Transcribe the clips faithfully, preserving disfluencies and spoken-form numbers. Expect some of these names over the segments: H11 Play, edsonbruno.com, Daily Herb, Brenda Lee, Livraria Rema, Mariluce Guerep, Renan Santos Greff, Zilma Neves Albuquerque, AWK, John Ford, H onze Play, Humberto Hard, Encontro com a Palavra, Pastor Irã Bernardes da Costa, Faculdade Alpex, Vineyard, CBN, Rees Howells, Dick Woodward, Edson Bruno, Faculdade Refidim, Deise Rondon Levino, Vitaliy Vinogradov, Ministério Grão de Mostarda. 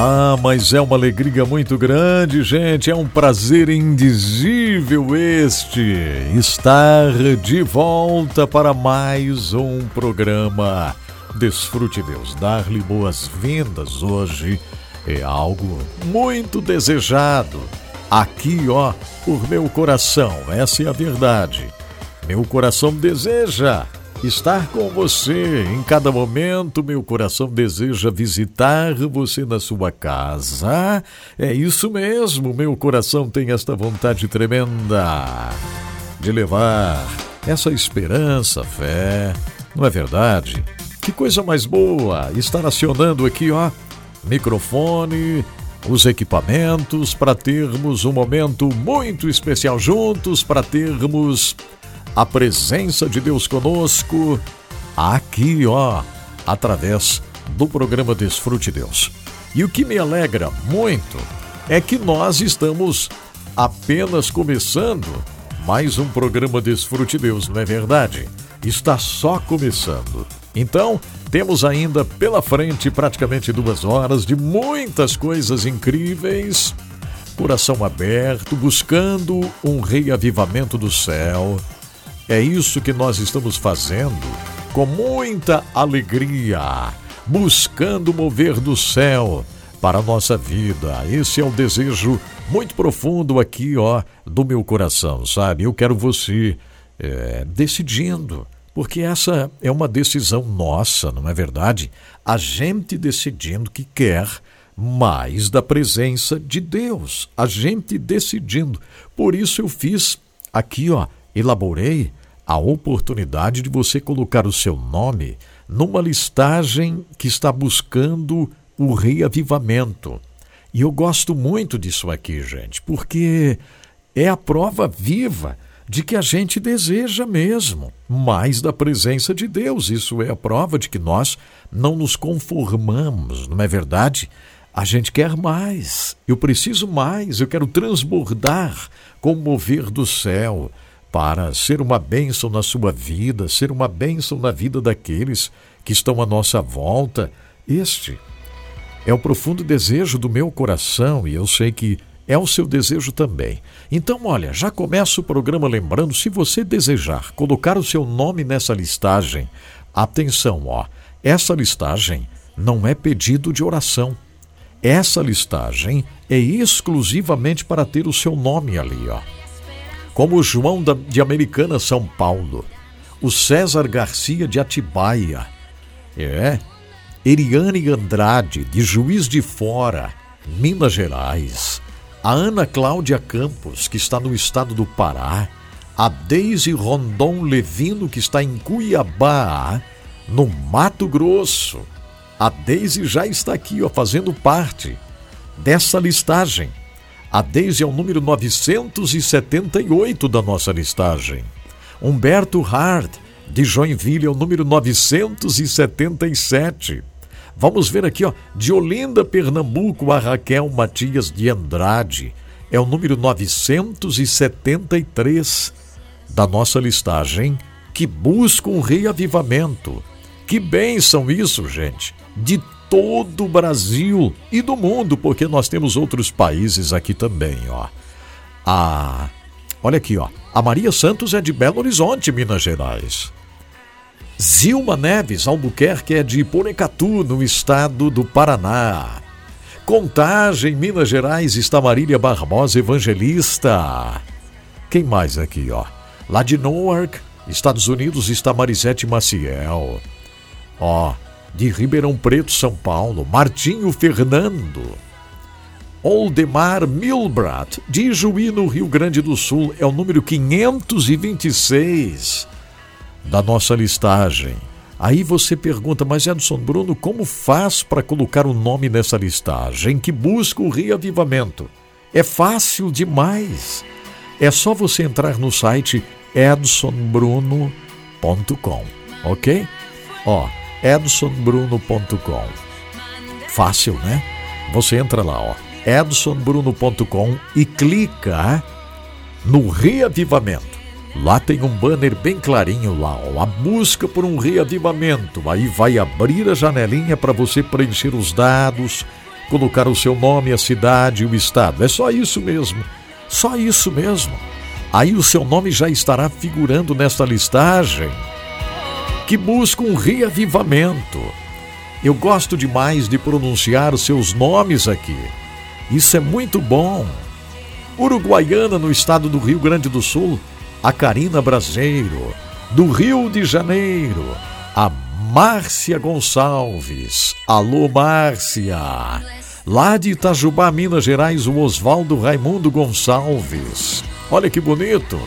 Ah, mas é uma alegria muito grande, gente. É um prazer indizível este estar de volta para mais um programa. Desfrute Deus. Dar-lhe boas-vindas hoje é algo muito desejado. Aqui, ó, por meu coração, essa é a verdade. Meu coração deseja estar com você em cada momento, meu coração deseja visitar você na sua casa. É isso mesmo, meu coração tem esta vontade tremenda de levar essa esperança, fé, não é verdade? Que coisa mais boa estar acionando aqui, ó, microfone, os equipamentos para termos um momento muito especial juntos, para termos a presença de Deus conosco aqui, ó, através do programa Desfrute Deus. E o que me alegra muito é que nós estamos apenas começando mais um programa Desfrute Deus, não é verdade? Está só começando. Então, temos ainda pela frente praticamente duas horas de muitas coisas incríveis, coração aberto, buscando um reavivamento do céu. É isso que nós estamos fazendo com muita alegria, buscando mover do céu para a nossa vida. Esse é um desejo muito profundo aqui, ó, do meu coração, sabe? Eu quero você é, decidindo. Porque essa é uma decisão nossa, não é verdade? A gente decidindo que quer mais da presença de Deus. A gente decidindo. Por isso eu fiz aqui, ó, elaborei a oportunidade de você colocar o seu nome numa listagem que está buscando o reavivamento. E eu gosto muito disso aqui, gente, porque é a prova viva de que a gente deseja mesmo mais da presença de Deus. Isso é a prova de que nós não nos conformamos, não é verdade? A gente quer mais, eu preciso mais, eu quero transbordar com o mover do céu para ser uma bênção na sua vida, ser uma bênção na vida daqueles que estão à nossa volta. Este é o profundo desejo do meu coração e eu sei que é o seu desejo também. Então, olha, já começa o programa lembrando, se você desejar colocar o seu nome nessa listagem, atenção, ó, essa listagem não é pedido de oração. Essa listagem é exclusivamente para ter o seu nome ali, ó. Como João de Americana, São Paulo, o César Garcia de Atibaia, é, Eriane Andrade de Juiz de Fora, Minas Gerais, a Ana Cláudia Campos, que está no estado do Pará, a Deise Rondon Levino, que está em Cuiabá, no Mato Grosso. A Deise já está aqui, ó, fazendo parte dessa listagem. A Deise é o número novecentos e setenta e oito da nossa listagem. Humberto Hard, de Joinville, é o número novecentos e setenta e sete. Vamos ver aqui, ó, de Olinda, Pernambuco, a Raquel Matias de Andrade. É o número novecentos e setenta e três da nossa listagem, que busca um reavivamento. Que bênção isso, gente! De todo o Brasil e do mundo, porque nós temos outros países aqui também, ó. A... Olha aqui, ó. A Maria Santos é de Belo Horizonte, Minas Gerais. Zilma Neves Albuquerque é de Iponecatu, no estado do Paraná. Contagem, Minas Gerais, está Marília Barbosa Evangelista. Quem mais aqui, ó? Lá de Newark, Estados Unidos, está Marisete Maciel. Ó, de Ribeirão Preto, São Paulo, Martinho Fernando. Oldemar Milbrat, de Juí, no Rio Grande do Sul, é o número quinhentos e vinte e seis. Da nossa listagem. Aí você pergunta, mas Edson Bruno, como faz para colocar o nome nessa listagem que busca o reavivamento? É fácil demais. É só você entrar no site edson bruno ponto com, ok? Ó, edson bruno ponto com. Fácil, né? Você entra lá, ó, edson bruno ponto com e clica no reavivamento. Lá tem um banner bem clarinho lá, ó, a busca por um reavivamento. Aí vai abrir a janelinha para você preencher os dados, colocar o seu nome, a cidade e o estado. É só isso mesmo, só isso mesmo. Aí o seu nome já estará figurando nesta listagem que busca um reavivamento. Eu gosto demais de pronunciar os seus nomes aqui. Isso é muito bom. Uruguaiana, no estado do Rio Grande do Sul, a Karina Braseiro, do Rio de Janeiro, a Márcia Gonçalves. Alô, Márcia. Lá de Itajubá, Minas Gerais, o Oswaldo Raimundo Gonçalves. Olha que bonito.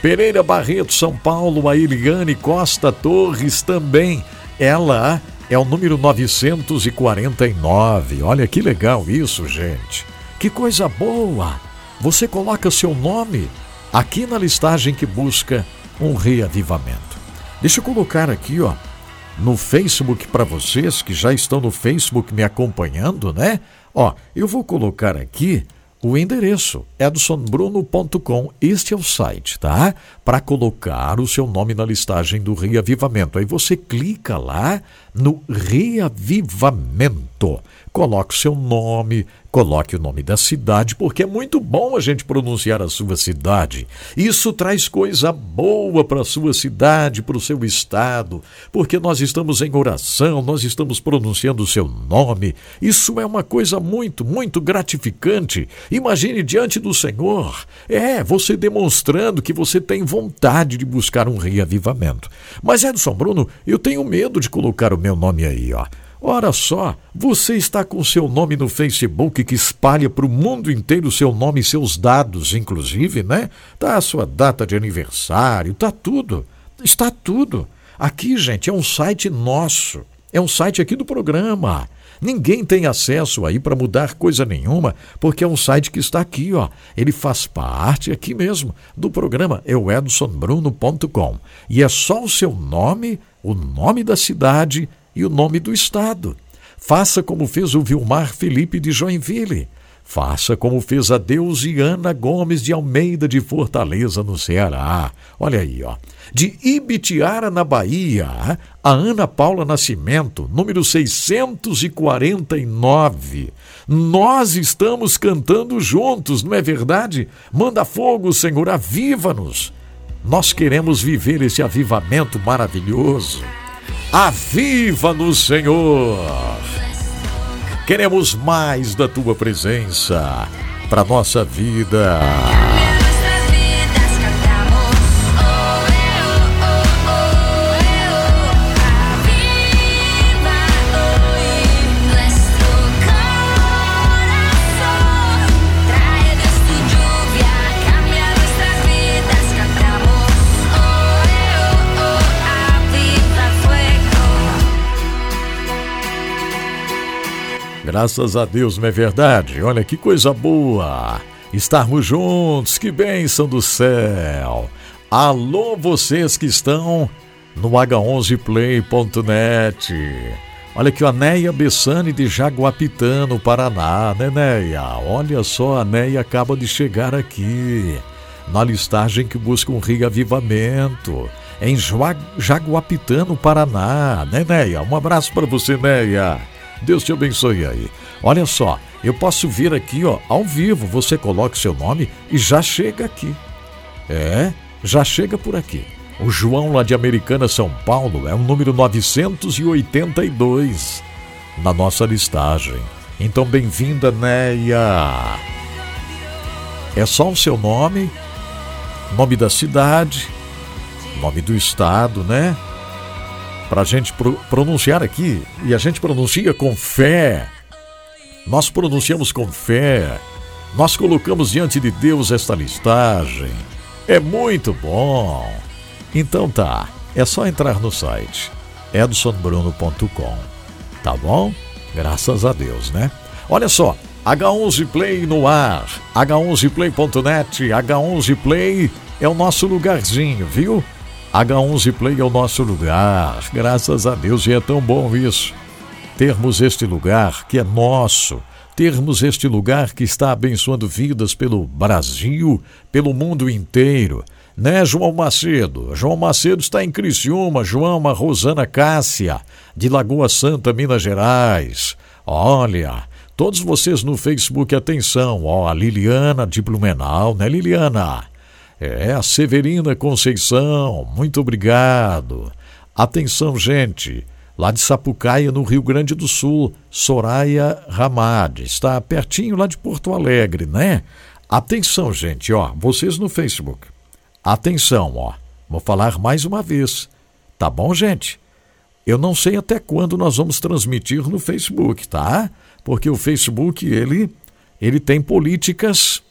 Pereira Barreto, São Paulo, a Eliane Costa Torres também. Ela é o número novecentos e quarenta e nove. Olha que legal isso, gente. Que coisa boa. Você coloca seu nome aqui na listagem que busca um reavivamento. Deixa eu colocar aqui, ó, no Facebook para vocês que já estão no Facebook me acompanhando, né? Ó, eu vou colocar aqui o endereço edson bruno ponto com. Este é o site, tá? Para colocar o seu nome na listagem do reavivamento. Aí você clica lá no reavivamento. Coloque o seu nome, coloque o nome da cidade, porque é muito bom a gente pronunciar a sua cidade. Isso traz coisa boa para a sua cidade, para o seu estado, porque nós estamos em oração, nós estamos pronunciando o seu nome. Isso é uma coisa muito, muito gratificante. Imagine diante do Senhor, é, você demonstrando que você tem vontade de buscar um reavivamento. Mas Edson Bruno, eu tenho medo de colocar o meu nome aí, ó. Ora só, você está com seu nome no Facebook que espalha para o mundo inteiro o seu nome e seus dados, inclusive, né? Tá a sua data de aniversário, tá tudo, está tudo. Aqui, gente, é um site nosso, é um site aqui do programa. Ninguém tem acesso aí para mudar coisa nenhuma, porque é um site que está aqui, ó. Ele faz parte aqui mesmo do programa, é o edson bruno ponto com. E é só o seu nome, o nome da cidade e o nome do estado. Faça como fez o Vilmar Felipe de Joinville. Faça como fez a Deusiana Gomes de Almeida de Fortaleza, no Ceará. Olha aí, ó. De Ibitiara, na Bahia, a Ana Paula Nascimento, número seiscentos e quarenta e nove. Nós estamos cantando juntos, não é verdade? Manda fogo, Senhor, aviva-nos. Nós queremos viver esse avivamento maravilhoso. Aviva-nos, Senhor! Queremos mais da Tua presença para a nossa vida. Graças a Deus, não é verdade? Olha que coisa boa! Estarmos juntos, que bênção do céu! Alô, vocês que estão no agá onze play ponto net. Olha aqui, a Neia Bessani de Jaguapitã, no Paraná, né, Neia? Olha só, a Neia acaba de chegar aqui, na listagem que busca um reavivamento, em Jaguapitã, no Paraná, né, Neia? Um abraço para você, Neia! Deus te abençoe aí. Olha só, eu posso vir aqui, ó, ao vivo. Você coloca o seu nome e já chega aqui. É, já chega por aqui. O João, lá de Americana, São Paulo, é o número novecentos e oitenta e dois na nossa listagem. Então, bem-vinda, Neia. É só o seu nome, nome da cidade, nome do estado, né? Para a gente pro- pronunciar aqui, e a gente pronuncia com fé, nós pronunciamos com fé, nós colocamos diante de Deus esta listagem, é muito bom. Então tá, é só entrar no site edson bruno ponto com. Tá bom? Graças a Deus, né? Olha só, agá onze Play no ar, agá onze play ponto net, agá onze Play é o nosso lugarzinho, viu? agá onze Play é o nosso lugar, graças a Deus, e é tão bom isso. Termos este lugar que é nosso, termos este lugar que está abençoando vidas pelo Brasil, pelo mundo inteiro. Né, João Macedo? João Macedo está em Criciúma, João, a Rosana Cássia, de Lagoa Santa, Minas Gerais. Olha, todos vocês no Facebook, atenção, ó, a Liliana de Blumenau, né, Liliana? É, a Severina Conceição, muito obrigado. Atenção, gente, lá de Sapucaia, no Rio Grande do Sul, Soraya Ramad, está pertinho lá de Porto Alegre, né? Atenção, gente, ó, vocês no Facebook, atenção, ó, vou falar mais uma vez, tá bom, gente? Eu não sei até quando nós vamos transmitir no Facebook, tá? Porque o Facebook, ele, ele tem políticas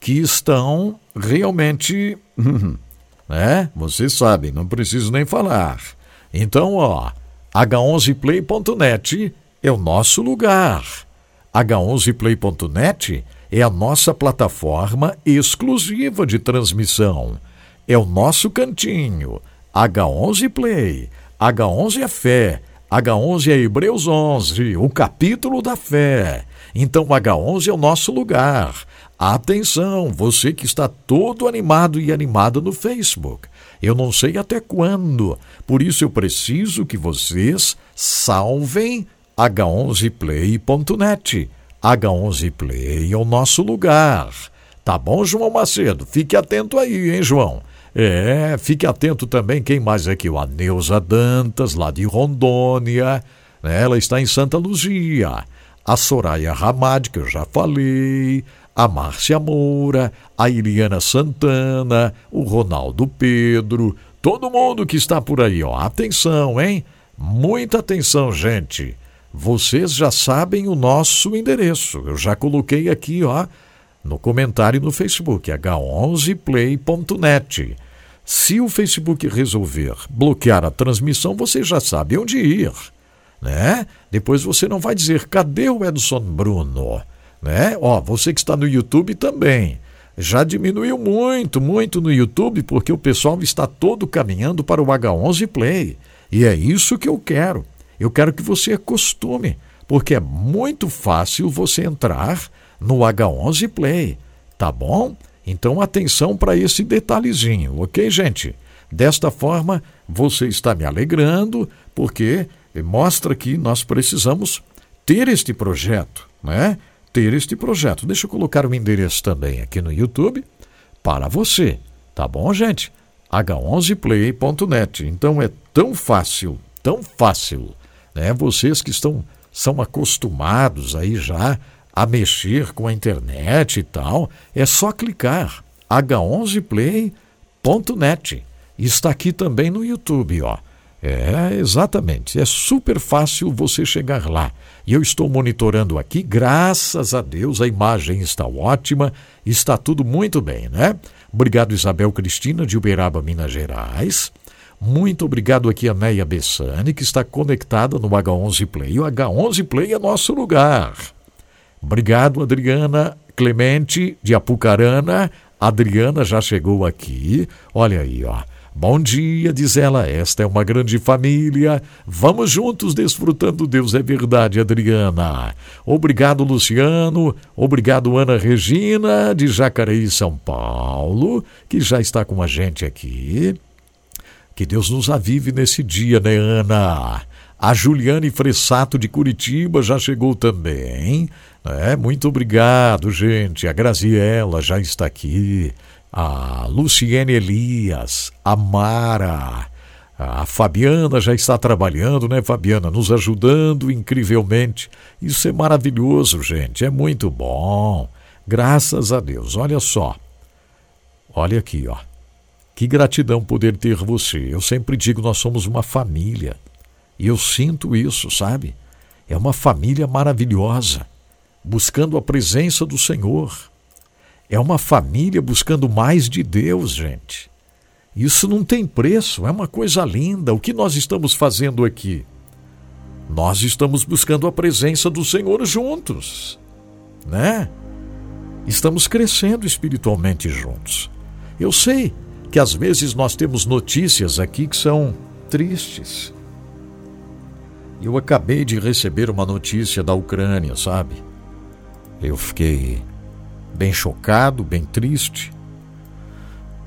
que estão realmente, né? Vocês sabem, não preciso nem falar. Então, ó, agá onze play ponto net é o nosso lugar. agá onze play ponto net é a nossa plataforma exclusiva de transmissão. É o nosso cantinho. agá onze Play, agá onze é fé, agá onze é Hebreus onze, o capítulo da fé. Então, agá onze é o nosso lugar. Atenção, você que está todo animado e animada no Facebook. Eu não sei até quando, por isso eu preciso que vocês salvem agá onze play ponto net. agá onze Play é o nosso lugar. Tá bom, João Macedo? Fique atento aí, hein, João? É, fique atento também, quem mais aqui? A Neuza Dantas, lá de Rondônia, ela está em Santa Luzia. A Soraya Ramad, que eu já falei, a Márcia Moura, a Iliana Santana, o Ronaldo Pedro, todo mundo que está por aí, ó. Atenção, hein? Muita atenção, gente. Vocês já sabem o nosso endereço. Eu já coloquei aqui, ó, no comentário no Facebook, agá onze play ponto net. Se o Facebook resolver bloquear a transmissão, você já sabe onde ir, né? Depois você não vai dizer, cadê o Edson Bruno? Né? Ó, você que está no YouTube também, já diminuiu muito, muito no YouTube, porque o pessoal está todo caminhando para o agá onze Play. E é isso que eu quero. Eu quero que você acostume, porque é muito fácil você entrar no agá onze Play, tá bom? Então, atenção para esse detalhezinho, ok, gente? Desta forma, você está me alegrando, porque mostra que nós precisamos ter este projeto, né? ter este projeto. Deixa eu colocar o endereço também aqui no YouTube para você, tá bom, gente? agá onze play ponto net. Então é tão fácil, tão fácil, né? Vocês que estão são acostumados aí já a mexer com a internet e tal, é só clicar agá onze play ponto net. Está aqui também no YouTube, ó. É, exatamente, é super fácil você chegar lá. E eu estou monitorando aqui, graças a Deus, a imagem está ótima, está tudo muito bem, né? Obrigado, Isabel Cristina, de Uberaba, Minas Gerais. Muito obrigado aqui a Neia Bessani, que está conectada no agá onze Play. O agá onze Play é nosso lugar. Obrigado, Adriana Clemente, de Apucarana. A Adriana já chegou aqui, olha aí, ó. Bom dia, diz ela, esta é uma grande família, vamos juntos desfrutando Deus, é verdade, Adriana. Obrigado, Luciano, obrigado, Ana Regina, de Jacareí, São Paulo, que já está com a gente aqui. Que Deus nos avive nesse dia, né, Ana? A Juliane Fressato, de Curitiba, já chegou também, né? Muito obrigado, gente, a Graziela já está aqui. A Luciene Elias, a Mara, a Fabiana já está trabalhando, né, Fabiana? Nos ajudando incrivelmente. Isso é maravilhoso, gente. É muito bom. Graças a Deus. Olha só. Olha aqui, ó. Que gratidão poder ter você. Eu sempre digo, nós somos uma família. E eu sinto isso, sabe? É uma família maravilhosa, buscando a presença do Senhor. É uma família buscando mais de Deus, gente. Isso não tem preço, é uma coisa linda. O que nós estamos fazendo aqui? Nós estamos buscando a presença do Senhor juntos, né? Estamos crescendo espiritualmente juntos. Eu sei que às vezes nós temos notícias aqui que são tristes. Eu acabei de receber uma notícia da Ucrânia, sabe? Eu fiquei bem chocado, bem triste.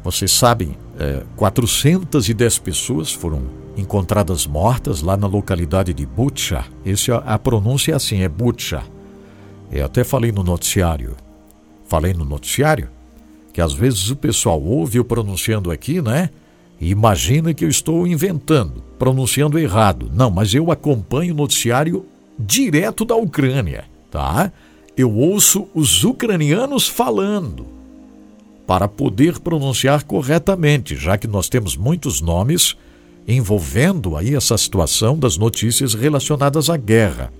Vocês sabem, é, quatrocentas e dez pessoas foram encontradas mortas lá na localidade de Bucha. Esse, a, a pronúncia é assim, é Bucha. Eu até falei no noticiário. Falei no noticiário que às vezes o pessoal ouve eu pronunciando aqui, né? E imagina que eu estou inventando, pronunciando errado. Não, mas eu acompanho o noticiário direto da Ucrânia, tá? Eu ouço os ucranianos falando, para poder pronunciar corretamente, já que nós temos muitos nomes envolvendo aí essa situação das notícias relacionadas à guerra.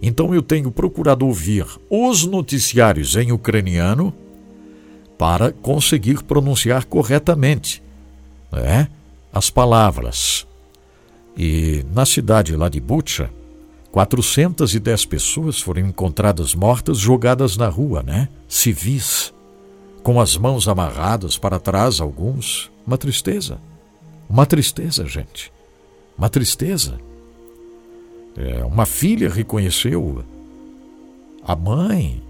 Então eu tenho procurado ouvir os noticiários em ucraniano para conseguir pronunciar corretamente, né, as palavras. E na cidade lá de Bucha, quatrocentas e dez pessoas foram encontradas mortas, jogadas na rua, né, civis, com as mãos amarradas para trás, alguns. Uma tristeza. Uma tristeza, gente. Uma tristeza. É, uma filha reconheceu a mãe,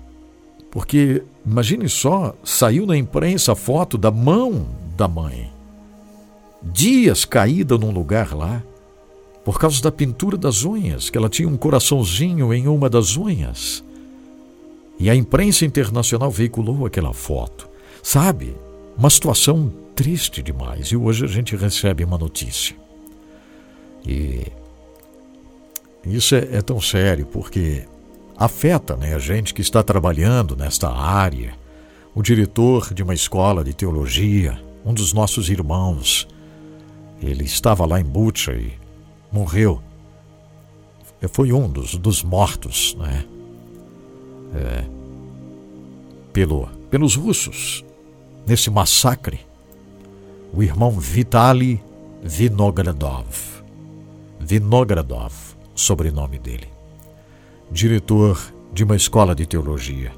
porque, imagine só, saiu na imprensa a foto da mão da mãe. Dias caída num lugar lá, por causa da pintura das unhas, que ela tinha um coraçãozinho em uma das unhas. E a imprensa internacional veiculou aquela foto. Sabe, uma situação triste demais. E hoje a gente recebe uma notícia. E isso é, é tão sério, porque afeta, né, a gente que está trabalhando nesta área. O diretor de uma escola de teologia, um dos nossos irmãos, ele estava lá em Bucha e morreu. Foi um dos, dos mortos, né? É, pelo, pelos russos, nesse massacre, o irmão Vitaliy Vinogradov, Vinogradov, sobrenome dele, diretor de uma escola de teologia.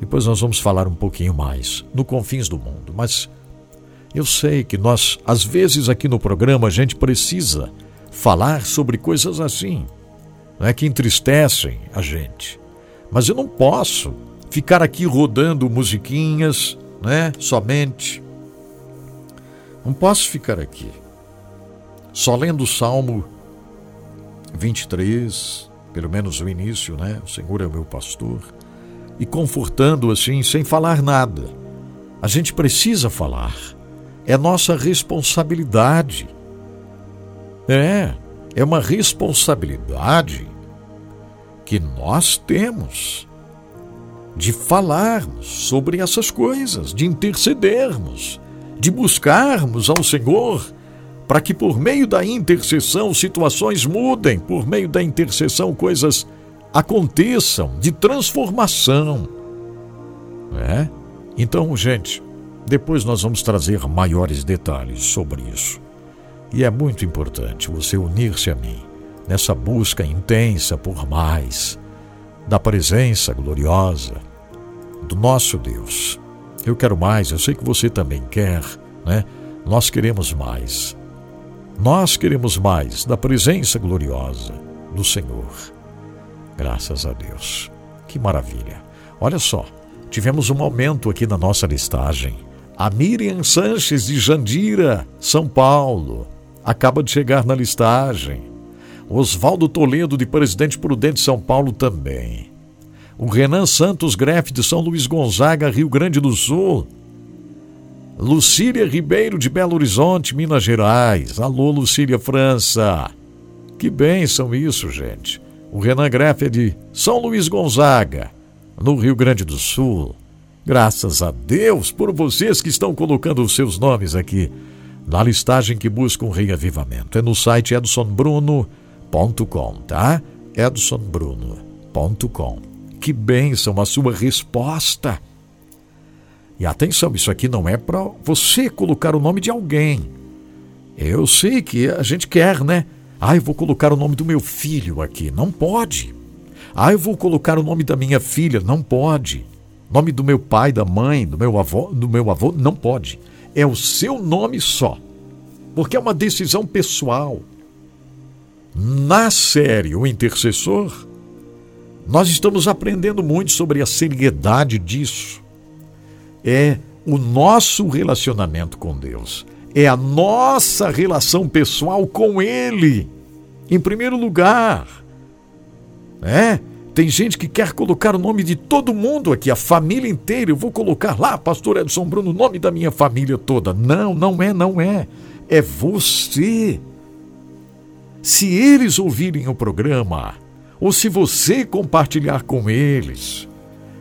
Depois nós vamos falar um pouquinho mais no Confins do Mundo, mas eu sei que nós, às vezes aqui no programa, a gente precisa falar sobre coisas assim, né, que entristecem a gente. Mas eu não posso ficar aqui rodando musiquinhas, né? Somente. Não posso ficar aqui só lendo o Salmo vinte e três, pelo menos o início, né? O Senhor é o meu pastor. E confortando assim, sem falar nada. A gente precisa falar. É nossa responsabilidade. É, é uma responsabilidade que nós temos de falarmos sobre essas coisas, de intercedermos, de buscarmos ao Senhor para que por meio da intercessão situações mudem, por meio da intercessão coisas aconteçam, de transformação. É? Então, gente, depois nós vamos trazer maiores detalhes sobre isso. E é muito importante você unir-se a mim nessa busca intensa por mais da presença gloriosa do nosso Deus. Eu quero mais, eu sei que você também quer, né? Nós queremos mais. Nós queremos mais da presença gloriosa do Senhor. Graças a Deus. Que maravilha. Olha só, tivemos um aumento aqui na nossa listagem. A Miriam Sanches de Jandira, São Paulo, acaba de chegar na listagem. Osvaldo Toledo, de Presidente Prudente, São Paulo, também. O Renan Santos Greff, de São Luís Gonzaga, Rio Grande do Sul. Lucília Ribeiro, de Belo Horizonte, Minas Gerais. Alô, Lucília França. Que bênção isso, gente. O Renan Greff é de São Luís Gonzaga, no Rio Grande do Sul. Graças a Deus por vocês que estão colocando os seus nomes aqui na listagem que busca um reavivamento. É no site edson bruno ponto com. Tá? edson bruno ponto com. Que bênção a sua resposta. E atenção, isso aqui não é para você colocar o nome de alguém. Eu sei que a gente quer, né? Ah, eu vou colocar o nome do meu filho aqui. Não pode. Ah, eu vou colocar o nome da minha filha. Não pode. Nome do meu pai, da mãe, do meu avô, do meu avô. Não pode. É o seu nome só. Porque é uma decisão pessoal. Na série O Intercessor, nós estamos aprendendo muito sobre a seriedade disso. É o nosso relacionamento com Deus. É a nossa relação pessoal com Ele, em primeiro lugar. É, tem gente que quer colocar o nome de todo mundo aqui, a família inteira. Eu vou colocar lá, pastor Edson Bruno, o nome da minha família toda. Não, não é, não é. É você. Se eles ouvirem o programa, ou se você compartilhar com eles,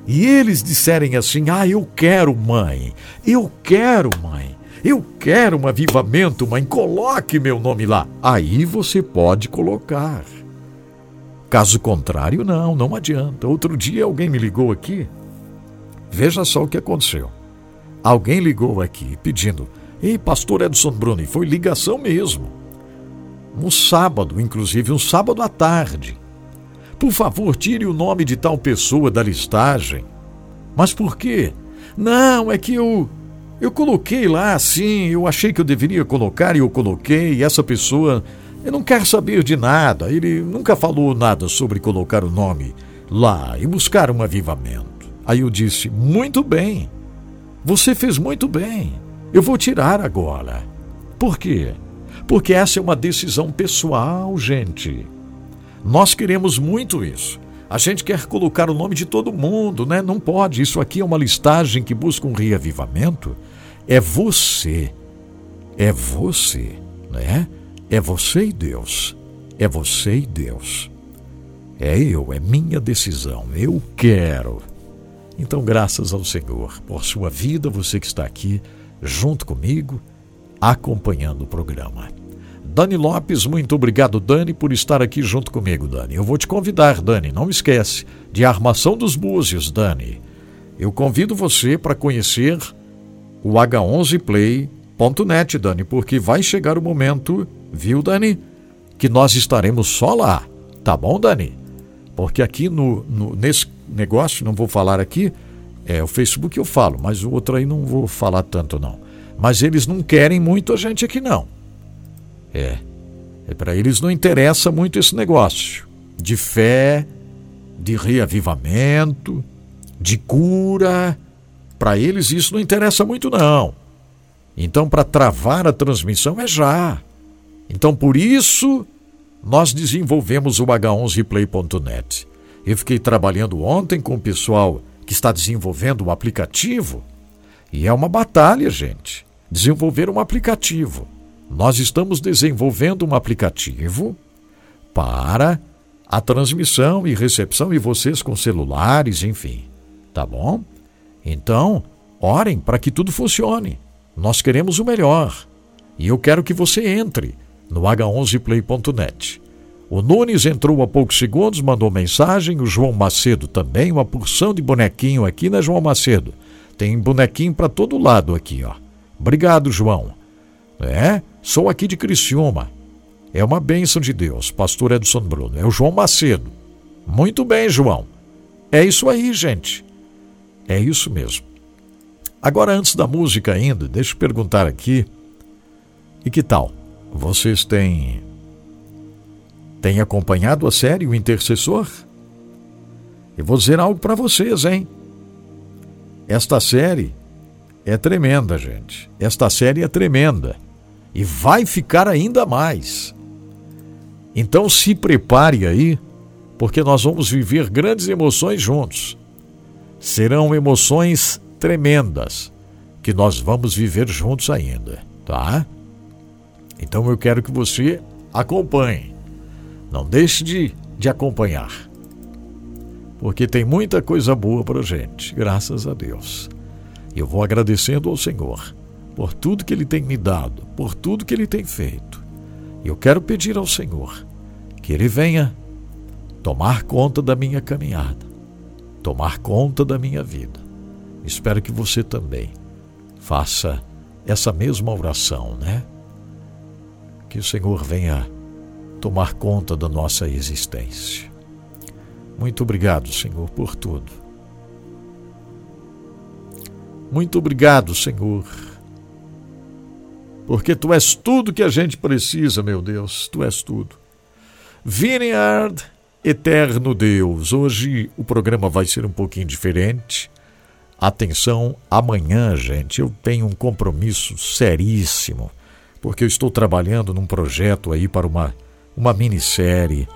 e eles disserem assim, ah, eu quero, mãe, eu quero, mãe, eu quero um avivamento, mãe, coloque meu nome lá. Aí você pode colocar. Caso contrário, não, não adianta. Outro dia alguém me ligou aqui. Veja só o que aconteceu. Alguém ligou aqui pedindo, ei, pastor Edson Bruno, e foi ligação mesmo. Um sábado, inclusive, um sábado à tarde. Por favor, tire o nome de tal pessoa da listagem. Mas por quê? Não, é que eu... Eu coloquei lá, sim, eu achei que eu deveria colocar e eu coloquei, e essa pessoa não quer saber de nada, ele nunca falou nada sobre colocar o nome lá e buscar um avivamento. Aí eu disse, muito bem, você fez muito bem, eu vou tirar agora. Por quê? Porque essa é uma decisão pessoal, gente. Nós queremos muito isso. A gente quer colocar o nome de todo mundo, né? Não pode. Isso aqui é uma listagem que busca um reavivamento. É você. É você, né? É você e Deus. É você e Deus. É eu, é minha decisão. Eu quero. Então, graças ao Senhor por sua vida, você que está aqui junto comigo, acompanhando o programa. Dani Lopes, muito obrigado, Dani, por estar aqui junto comigo, Dani. Eu vou te convidar, Dani, não esquece, de Armação dos Búzios, Dani. Eu convido você para conhecer o agá onze play ponto net, Dani, porque vai chegar o momento, viu, Dani, que nós estaremos só lá, tá bom, Dani? Porque aqui no, no, nesse negócio, não vou falar aqui, é o Facebook eu falo, mas o outro aí não vou falar tanto, não. Mas eles não querem muito a gente aqui, não. É, é para eles não interessa muito esse negócio de fé, de reavivamento, de cura. Para eles isso não interessa muito, não. Então, para travar a transmissão é já. Então, por isso, nós desenvolvemos o agá onze play ponto net. Eu fiquei trabalhando ontem com o pessoal que está desenvolvendo o aplicativo. E é uma batalha, gente, desenvolver um aplicativo. Nós estamos desenvolvendo um aplicativo para a transmissão e recepção e vocês com celulares, enfim, tá bom? Então, orem para que tudo funcione. Nós queremos o melhor. E eu quero que você entre no agá onze play ponto net. O Nunes entrou há poucos segundos, mandou mensagem, o João Macedo também, uma porção de bonequinho aqui, né, João Macedo? Tem bonequinho para todo lado aqui, ó. Obrigado, João. É, sou aqui de Criciúma. É uma bênção de Deus, pastor Edson Bruno. É o João Macedo. Muito bem, João. É isso aí, gente. É isso mesmo. Agora, antes da música ainda, deixa eu perguntar aqui. E que tal? Vocês têm... têm acompanhado a série O Intercessor? Eu vou dizer algo para vocês, hein? Esta série é tremenda, gente. Esta série é tremenda. E vai ficar ainda mais. Então se prepare aí, porque nós vamos viver grandes emoções juntos. Serão emoções tremendas que nós vamos viver juntos ainda, tá? Então eu quero que você acompanhe. Não deixe de, de acompanhar. Porque tem muita coisa boa pra gente, graças a Deus. Eu vou agradecendo ao Senhor por tudo que Ele tem me dado, por tudo que Ele tem feito. E eu quero pedir ao Senhor que Ele venha tomar conta da minha caminhada, tomar conta da minha vida, Espero que você também faça essa mesma oração, né? Que o Senhor venha tomar conta da nossa existência. Muito obrigado, Senhor, por tudo. Muito obrigado, Senhor, porque Tu és tudo que a gente precisa, meu Deus, Tu és tudo. Vineyard, eterno Deus. Hoje o programa vai ser um pouquinho diferente. Atenção, amanhã, gente, eu tenho um compromisso seríssimo, porque eu estou trabalhando num projeto aí para uma, uma minissérie.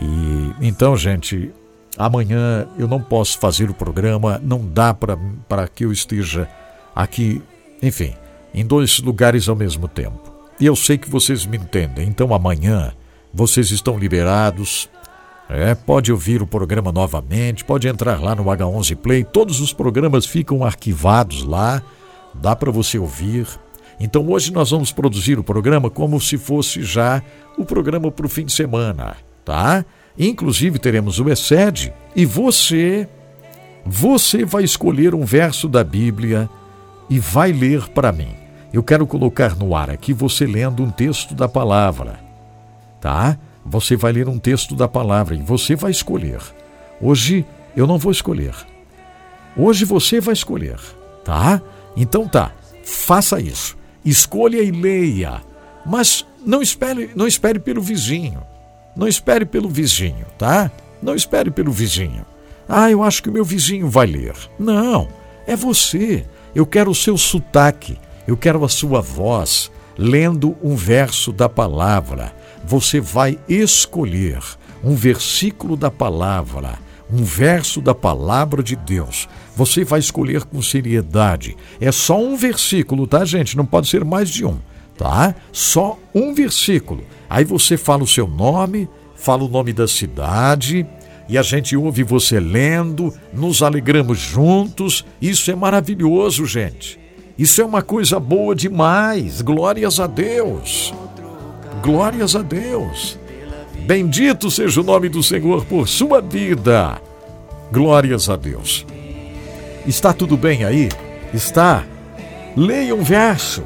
E então, gente, amanhã eu não posso fazer o programa, não dá para que eu esteja aqui, enfim, em dois lugares ao mesmo tempo. E eu sei que vocês me entendem, então amanhã vocês estão liberados, é, pode ouvir o programa novamente, pode entrar lá no H onze Play, todos os programas ficam arquivados lá, dá para você ouvir. Então hoje nós vamos produzir o programa como se fosse já o programa para o fim de semana, tá? Inclusive teremos o Eced e você, você vai escolher um verso da Bíblia e vai ler para mim. Eu quero colocar no ar aqui você lendo um texto da palavra, tá? Você vai ler um texto da palavra e você vai escolher. Hoje eu não vou escolher. Hoje você vai escolher, tá? Então tá, faça isso. Escolha e leia. Mas não espere, não espere pelo vizinho. Não espere pelo vizinho, tá? Não espere pelo vizinho. Ah, eu acho que o meu vizinho vai ler. Não, é você. Eu quero o seu sotaque, eu quero a sua voz, lendo um verso da palavra. Você vai escolher um versículo da palavra, um verso da palavra de Deus. Você vai escolher com seriedade. É só um versículo, tá, gente? Não pode ser mais de um, tá? Só um versículo. Aí você fala o seu nome, fala o nome da cidade, e a gente ouve você lendo, nos alegramos juntos. Isso é maravilhoso, gente. Isso é uma coisa boa demais. Glórias a Deus. Glórias a Deus. Bendito seja o nome do Senhor por sua vida. Glórias a Deus. Está tudo bem aí? Está? Leia um verso.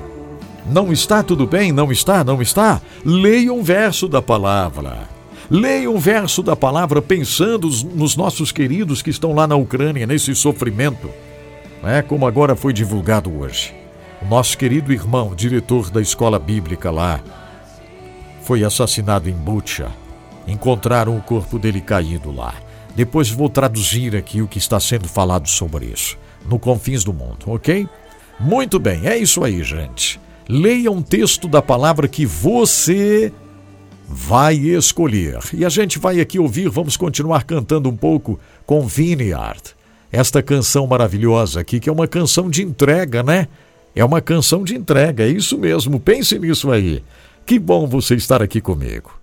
Não está tudo bem? Não está? Não está? Leia um verso da palavra. Leia um verso da palavra pensando nos nossos queridos que estão lá na Ucrânia, nesse sofrimento, né? Como agora foi divulgado hoje. O nosso querido irmão, diretor da escola bíblica lá, foi assassinado em Bucha. Encontraram o corpo dele caído lá. Depois vou traduzir aqui o que está sendo falado sobre isso, no Confins do Mundo, ok? Muito bem, é isso aí, gente. Leia um texto da palavra que você vai escolher. E a gente vai aqui ouvir, vamos continuar cantando um pouco com Vineyard. Esta canção maravilhosa aqui, que é uma canção de entrega, né? É uma canção de entrega, é isso mesmo. Pense nisso aí. Que bom você estar aqui comigo.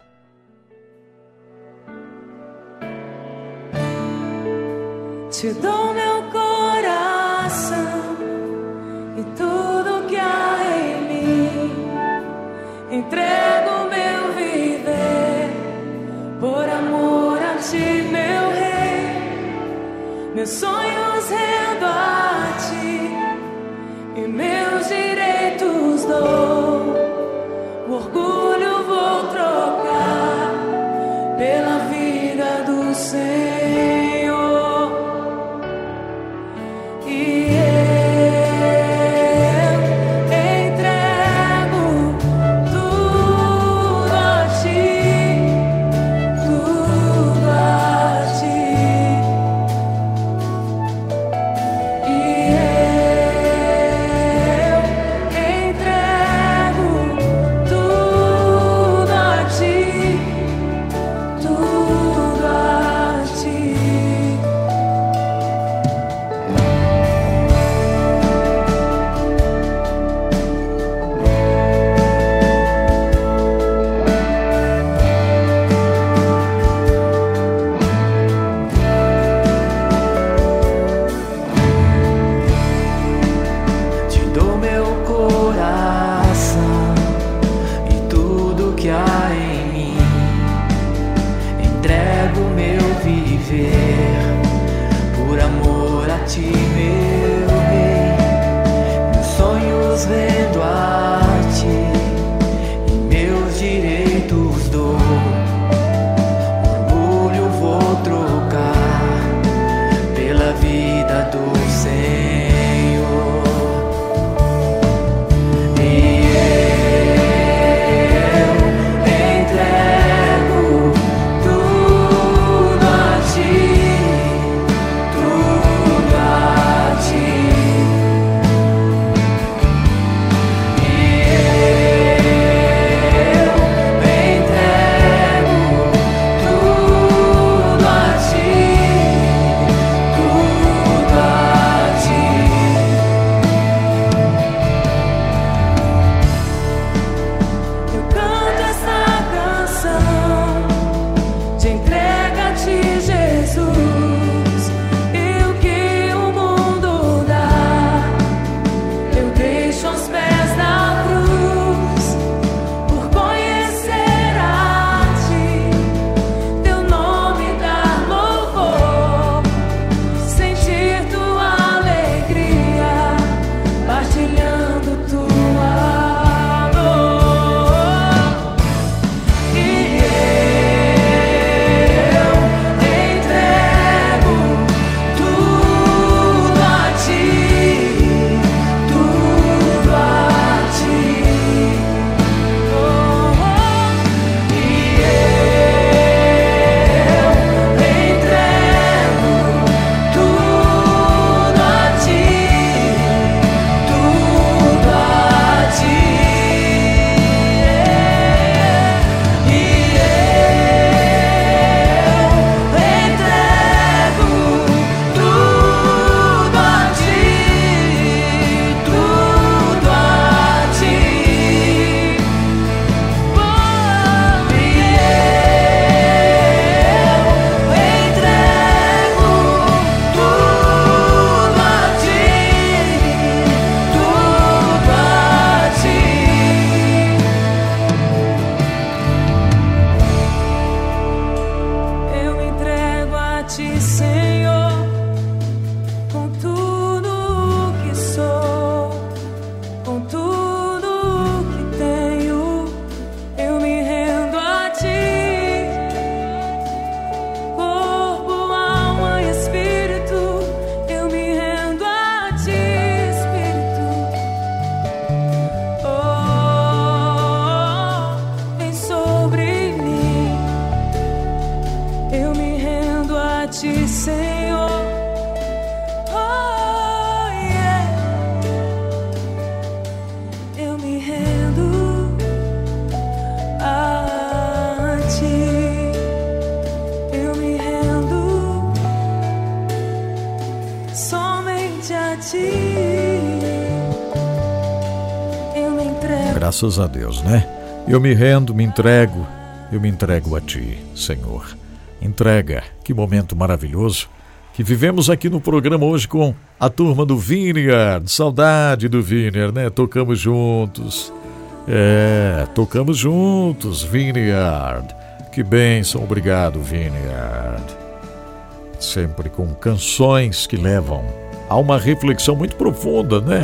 Te dou meu coração e tudo que há em mim. Entrego por amor a ti, meu rei, meus sonhos rendo a ti e meus direitos dou. O orgulho vou trocar pela vida do Senhor. E Graças a Deus, né? Eu me rendo, me entrego, eu me entrego a Ti, Senhor. Entrega, que momento maravilhoso que vivemos aqui no programa hoje com a turma do Vineyard. Saudade do Vineyard, né? Tocamos juntos. É, tocamos juntos, Vineyard. Que bênção, obrigado, Vineyard. Sempre com canções que levam a uma reflexão muito profunda, né?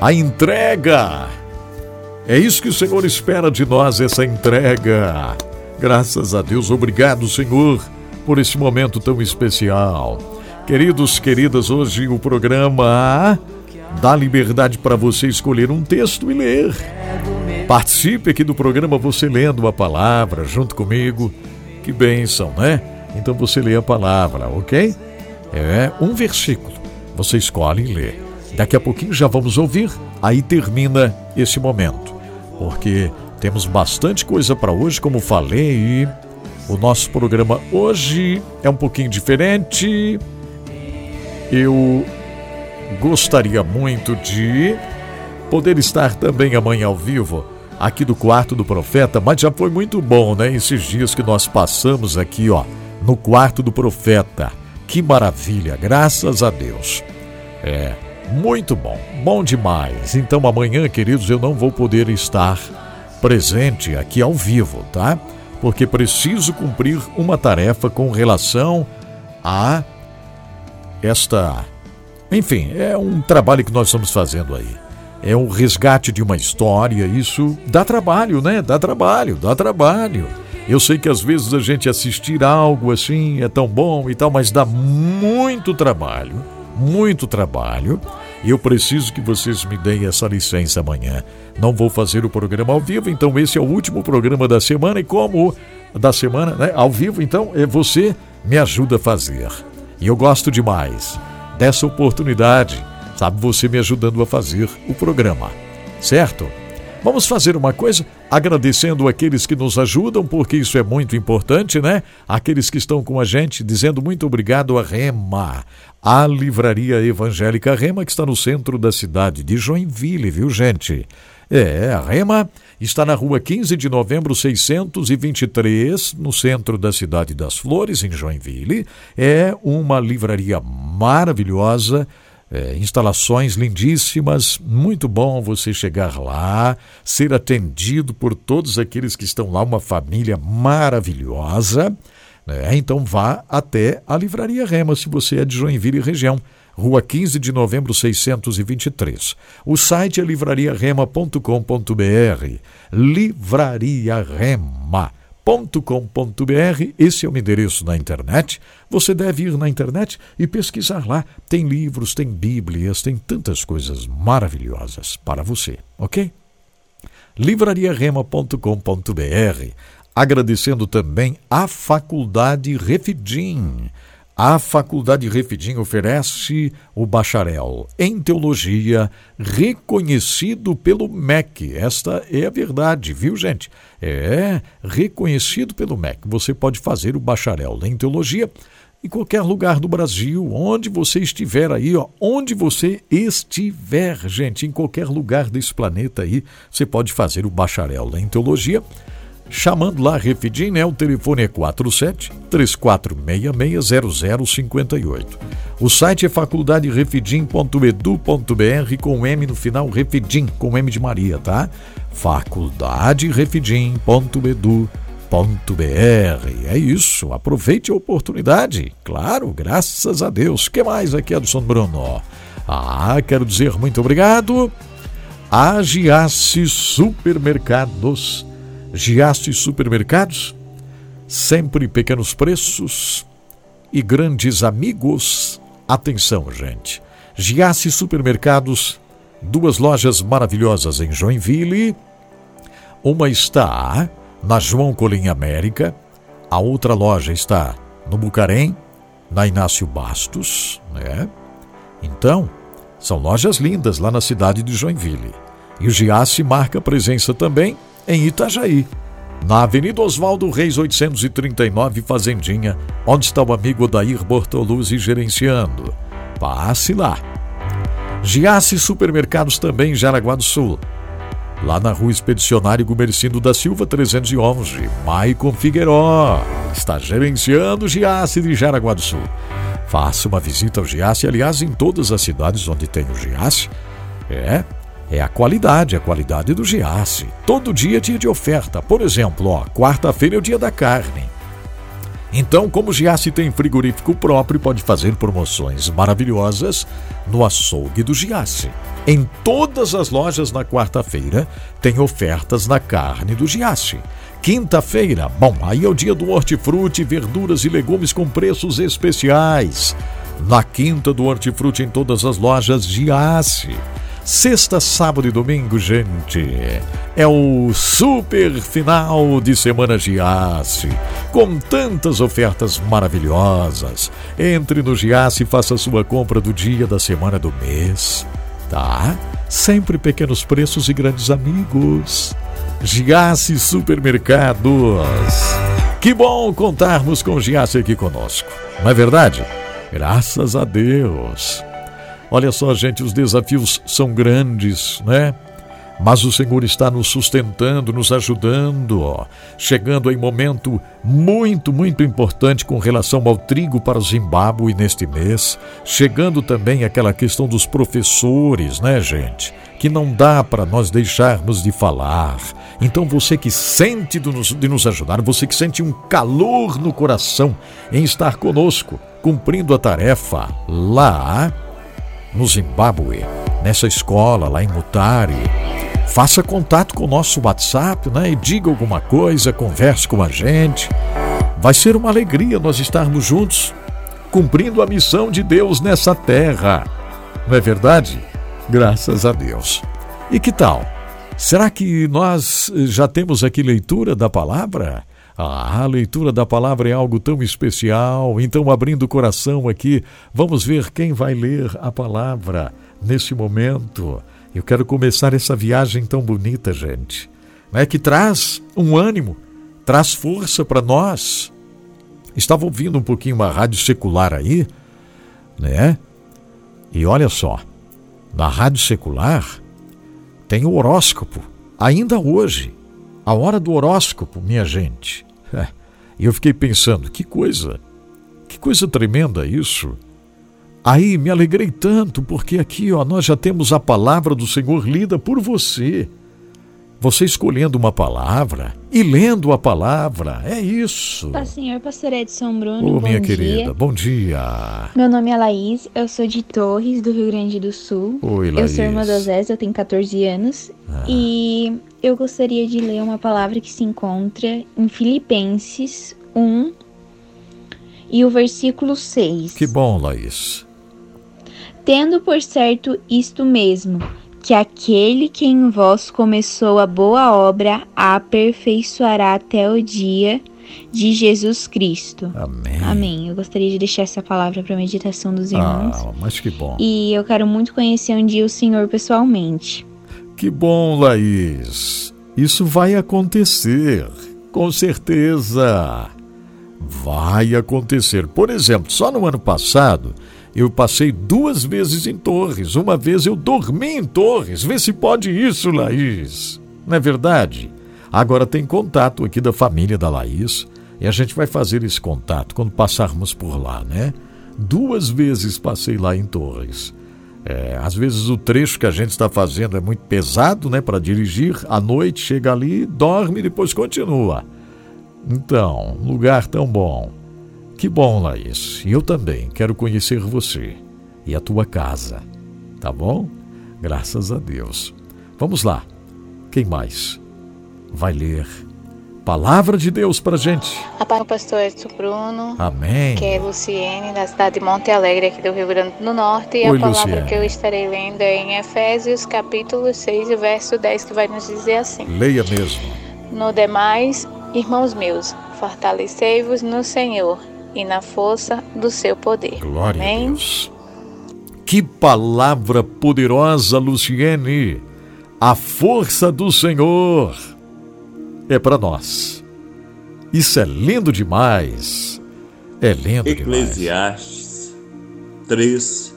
A entrega. É isso que o Senhor espera de nós, essa entrega. Graças a Deus, obrigado, Senhor, por esse momento tão especial. Queridos, queridas, hoje o programa dá liberdade para você escolher um texto e ler. Participe aqui do programa você lendo a palavra junto comigo. Que bênção, né? Então você lê a palavra, ok? É um versículo. Você escolhe e lê. Daqui a pouquinho já vamos ouvir. Aí termina esse momento, porque temos bastante coisa para hoje, como falei, e o nosso programa hoje é um pouquinho diferente. Eu gostaria muito de poder estar também amanhã ao vivo, aqui do Quarto do Profeta, mas já foi muito bom, né? Esses dias que nós passamos aqui, ó, no Quarto do Profeta. Que maravilha, graças a Deus. É, muito bom, bom demais. Então amanhã, queridos, eu não vou poder estar presente aqui ao vivo, tá? Porque preciso cumprir uma tarefa com relação a esta... Enfim, é um trabalho que nós estamos fazendo aí. É um resgate de uma história, isso dá trabalho, né? Dá trabalho, dá trabalho. Eu sei que às vezes a gente assistir algo assim é tão bom e tal, mas dá muito trabalho, muito trabalho. E eu preciso que vocês me deem essa licença amanhã. Não vou fazer o programa ao vivo, então esse é o último programa da semana. E como da semana, né, ao vivo, então é você me ajuda a fazer. E eu gosto demais dessa oportunidade, sabe, você me ajudando a fazer o programa, certo? Vamos fazer uma coisa, agradecendo aqueles que nos ajudam, porque isso é muito importante, né? Aqueles que estão com a gente, dizendo muito obrigado a Rema, a Livraria Evangélica Rema, que está no centro da cidade de Joinville, viu, gente? É, a Rema está na rua quinze de novembro, seiscentos e vinte e três, no centro da cidade das Flores, em Joinville. É uma livraria maravilhosa. É, instalações lindíssimas, muito bom você chegar lá, ser atendido por todos aqueles que estão lá, uma família maravilhosa, né? Então vá até a Livraria Rema, se você é de Joinville e região, Rua quinze de novembro, seiscentos e vinte e três. O site é livraria rema ponto com ponto br, livraria rema ponto com ponto br, esse é o endereço na internet. Você deve ir na internet e pesquisar lá. Tem livros, tem bíblias, tem tantas coisas maravilhosas para você, ok? livraria rema ponto com ponto br. Agradecendo também à Faculdade Refidim. A Faculdade Refidim oferece o bacharel em teologia reconhecido pelo M E C. Esta é a verdade, viu, gente? É, reconhecido pelo M E C. Você pode fazer o bacharel em teologia em qualquer lugar do Brasil, onde você estiver aí, ó, onde você estiver, gente, em qualquer lugar desse planeta aí, você pode fazer o bacharel em teologia. Chamando lá a Refidim, né? O telefone é quatro sete, três quatro seis seis, zero zero cinco oito. O site é faculdade refidim ponto edu ponto br, com M no final, Refidim, com M de Maria, tá? faculdade refidim ponto edu ponto br. É isso, aproveite a oportunidade. Claro, graças a Deus. O que mais aqui, Edson Bruno? Ah, quero dizer muito obrigado a Giassi Supermercados. Giassi Supermercados, sempre pequenos preços e grandes amigos. Atenção, gente. Giassi Supermercados, duas lojas maravilhosas em Joinville. Uma está na João Colim América, a outra loja está no Bucarém, na Inácio Bastos, né? Então, são lojas lindas lá na cidade de Joinville. E o Giassi marca presença também em Itajaí, na Avenida Oswaldo Reis oitocentos e trinta e nove, Fazendinha, onde está o amigo Odair Bortoluzzi gerenciando. Passe lá, Giassi Supermercados, também em Jaraguá do Sul. Lá na Rua Expedicionário Gumercindo da Silva, trezentos e onze, Maicon Figueiró está gerenciando o Giassi de Jaraguá do Sul. Faça uma visita ao Giassi, aliás, em todas as cidades onde tem o Giassi. É, é a qualidade, a qualidade do Giassi. Todo dia é dia de oferta. Por exemplo, ó, quarta-feira é o dia da carne. Então, como o Giassi tem frigorífico próprio, pode fazer promoções maravilhosas no açougue do Giassi. Em todas as lojas na quarta-feira tem ofertas na carne do Giassi. Quinta-feira, bom, aí é o dia do hortifruti, verduras e legumes com preços especiais. Na quinta do hortifruti em todas as lojas Giassi. Sexta, sábado e domingo, gente, é o super final de semana Giassi, com tantas ofertas maravilhosas. Entre no Giassi e faça sua compra do dia, da semana, do mês, tá? Sempre pequenos preços e grandes amigos. Giassi Supermercados. Que bom contarmos com o Giassi aqui conosco, não é verdade? Graças a Deus. Olha só, gente, os desafios são grandes, né? Mas o Senhor está nos sustentando, nos ajudando, ó. Chegando em momento muito, muito importante com relação ao trigo para o Zimbábue neste mês. Chegando também aquela questão dos professores, né, gente? Que não dá para nós deixarmos de falar. Então você que sente de nos ajudar, você que sente um calor no coração em estar conosco, cumprindo a tarefa lá no Zimbábue, nessa escola lá em Mutare, faça contato com o nosso WhatsApp, né? E diga alguma coisa, converse com a gente. Vai ser uma alegria nós estarmos juntos, cumprindo a missão de Deus nessa terra. Não é verdade? Graças a Deus. E que tal? Será que nós já temos aqui leitura da palavra? Ah, a leitura da palavra é algo tão especial. Então, abrindo o coração aqui, vamos ver quem vai ler a palavra nesse momento. Eu quero começar essa viagem tão bonita, gente, né? Que traz um ânimo, traz força para nós. Estava ouvindo um pouquinho uma rádio secular aí, né? E olha só, na rádio secular tem o horóscopo, ainda hoje, a hora do horóscopo, minha gente. E eu fiquei pensando, que coisa, que coisa tremenda isso. Aí me alegrei tanto, porque aqui, ó, nós já temos a palavra do Senhor lida por você. Você escolhendo uma palavra e lendo a palavra, é isso. Olá, senhor, pastor Edson Bruno, Ô, bom minha dia. Querida, bom dia. Meu nome é Laís, eu sou de Torres, do Rio Grande do Sul. Oi, Laís. Eu sou irmã da Zé, eu tenho catorze anos. Ah. E eu gostaria de ler uma palavra que se encontra em Filipenses um e o versículo seis. Que bom, Laís. Tendo por certo isto mesmo, que aquele que em vós começou a boa obra a aperfeiçoará até o dia de Jesus Cristo. Amém. Amém. Eu gostaria de deixar essa palavra para a meditação dos irmãos. Ah, mas que bom. E eu quero muito conhecer um dia o Senhor pessoalmente. Que bom, Laís. Isso vai acontecer, com certeza. Vai acontecer. Por exemplo, só no ano passado, eu passei duas vezes em Torres. Uma vez eu dormi em Torres. Vê se pode isso, Laís. Não é verdade? Agora tem contato aqui da família da Laís. E a gente vai fazer esse contato quando passarmos por lá, né? Duas vezes passei lá em Torres. É, às vezes o trecho que a gente está fazendo é muito pesado, né? Para dirigir. À noite chega ali, dorme e depois continua. Então, lugar tão bom. Que bom, Laís. E eu também quero conhecer você e a tua casa, tá bom? Graças a Deus. Vamos lá. Quem mais vai ler palavra de Deus pra gente? A palavra do pastor Edson Bruno. Amém. Que é Luciene, da cidade de Monte Alegre, aqui do Rio Grande do Norte. E Oi, a palavra Luciene. Que eu estarei lendo é em Efésios, capítulo seis, e verso dez, que vai nos dizer assim. Leia mesmo. No demais, irmãos meus, fortalecei-vos no Senhor e na força do seu poder. Glória Amém? A Deus. Que palavra poderosa, Luciene. A força do Senhor é para nós. Isso é lindo demais. É lindo Eclesiastes demais. Eclesiastes três,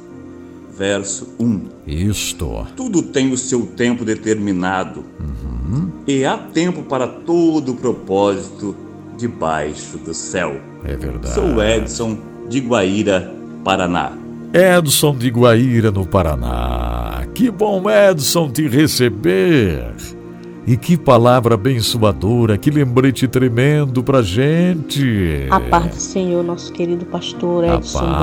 verso um. Isto. Tudo tem o seu tempo determinado, uhum. e há tempo para todo o propósito debaixo do céu. É verdade. Sou Edson de Guaíra, Paraná. Edson de Guaíra, no Paraná. Que bom, Edson, te receber. E que palavra abençoadora, que lembrete tremendo pra gente. A paz do Senhor, nosso querido pastor Edson Bruno,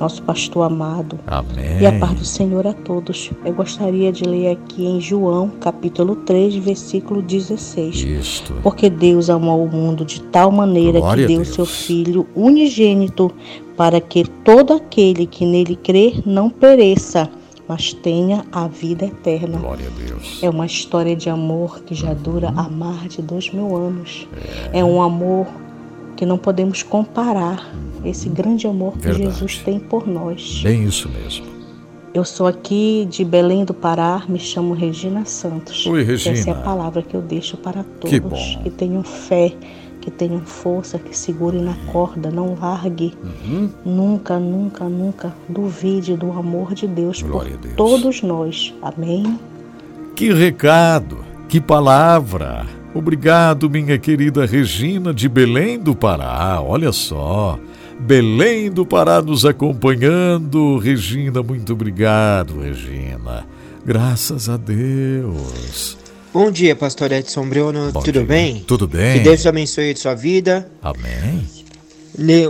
nosso pastor amado. Amém. E a paz do Senhor a todos. Eu gostaria de ler aqui em João, capítulo três, versículo dezesseis. Isto. Porque Deus amou o mundo de tal maneira Glória que deu seu Filho unigênito, para que todo aquele que nele crer não pereça, mas tenha a vida eterna. Glória a Deus. É uma história de amor que já uhum. dura há mais de dois mil anos. É, é um amor que não podemos comparar, uhum. esse grande amor Verdade. que Jesus tem por nós. Bem isso mesmo. Eu sou aqui de Belém do Pará, me chamo Regina Santos. Oi, Regina. Essa é a palavra que eu deixo para todos. Que bom. Que tenham fé, que tenham força, que segurem na corda, não largue. Uhum. Nunca, nunca, nunca duvide do amor de Deus Glória por Deus. todos nós. Amém? Que recado, que palavra. Obrigado, minha querida Regina de Belém do Pará. Olha só, Belém do Pará nos acompanhando. Regina, muito obrigado, Regina. Graças a Deus. Bom dia, pastor Edson Bruno. Bom Tudo dia. bem? Tudo bem. Que Deus abençoe a sua vida. Amém.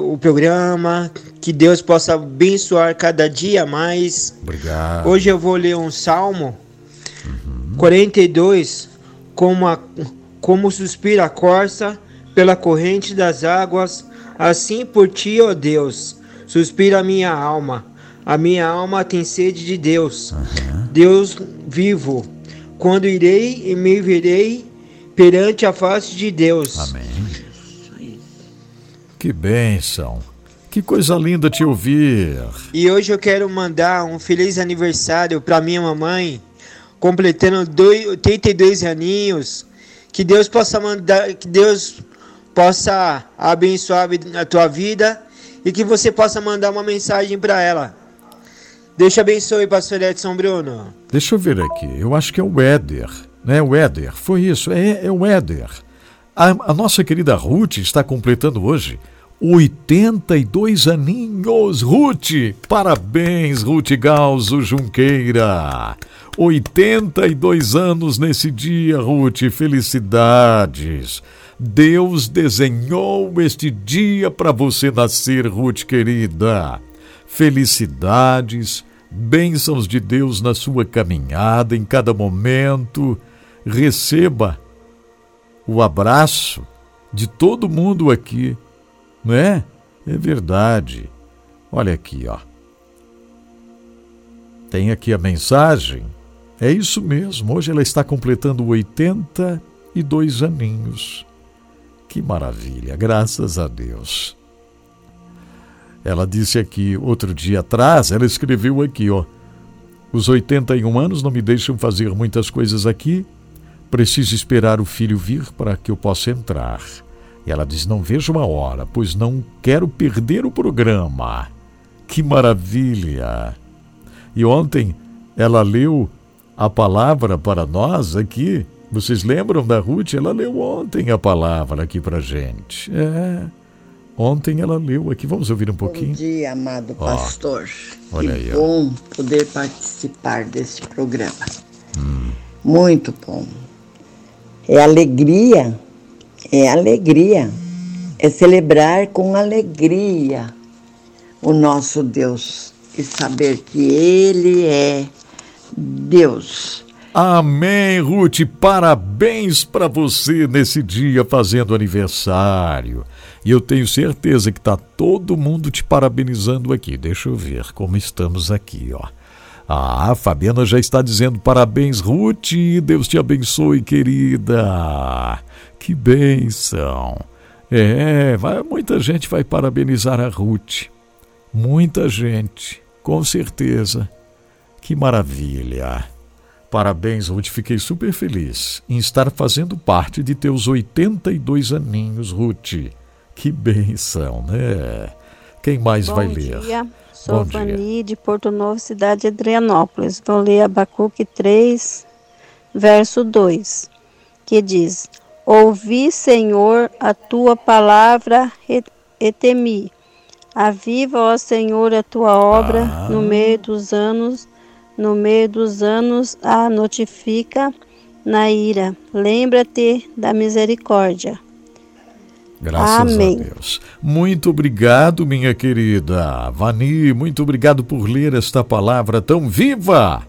O programa, que Deus possa abençoar cada dia mais. Obrigado. Hoje eu vou ler um salmo, uhum. quarenta e dois. Como, a, como suspira a corça pela corrente das águas, assim por ti, ó Deus, suspira a minha alma. A minha alma tem sede de Deus, uhum. Deus vivo. Quando irei e me verei perante a face de Deus. Amém. Que bênção. Que coisa linda te ouvir. E hoje eu quero mandar um feliz aniversário para minha mamãe, completando dois, oitenta e dois aninhos. Que Deus possa mandar, que Deus possa abençoar a tua vida e que você possa mandar uma mensagem para ela. Deus te abençoe, pastor Edson Bruno. Deixa eu ver aqui, eu acho que é o Éder, né? O Éder, foi isso, é, é o Éder. A, a nossa querida Ruth está completando hoje oitenta e dois aninhos. Ruth, parabéns, Ruth Galzo Junqueira. oitenta e dois anos nesse dia, Ruth, felicidades. Deus desenhou este dia para você nascer, Ruth querida. Felicidades, bênçãos de Deus na sua caminhada, em cada momento. Receba o abraço de todo mundo aqui, não é? É verdade. Olha aqui, ó. Tem aqui a mensagem. É isso mesmo, hoje ela está completando oitenta e dois aninhos. Que maravilha, graças a Deus. Ela disse aqui, outro dia atrás, ela escreveu aqui, ó. Os oitenta e um anos não me deixam fazer muitas coisas aqui. Preciso esperar o filho vir para que eu possa entrar. E ela diz, não vejo uma hora, pois não quero perder o programa. Que maravilha! E ontem ela leu a palavra para nós aqui. Vocês lembram da Ruth? Ela leu ontem a palavra aqui pra gente. É... Ontem ela leu aqui, vamos ouvir um pouquinho. Bom dia, amado oh, pastor. Olha que aí, bom ó. poder participar desse programa. Hum. Muito bom. É alegria, é alegria. É celebrar com alegria o nosso Deus e saber que Ele é Deus. Amém, Ruth, parabéns para você nesse dia fazendo aniversário. E eu tenho certeza que está todo mundo te parabenizando aqui. Deixa eu ver como estamos aqui, ó. Ah, a Fabiana já está dizendo parabéns, Ruth, Deus te abençoe, querida. Que bênção. É, vai, muita gente vai parabenizar a Ruth. Muita gente, com certeza. Que maravilha. Parabéns, Ruth, fiquei super feliz em estar fazendo parte de teus oitenta e dois aninhos, Ruth. Que bênção, né? Quem mais Bom vai ler? Bom dia, Sou Vani de Porto Novo, cidade de Adrianópolis. Vou ler Abacuque três, verso dois, que diz: Ouvi, Senhor, a tua palavra e temi. Aviva, ó Senhor, a tua obra ah. no meio dos anos, no meio dos anos a notifica na ira. Lembra-te da misericórdia. Graças Amém. A Deus. Muito obrigado, minha querida Vani, muito obrigado por ler esta palavra tão viva.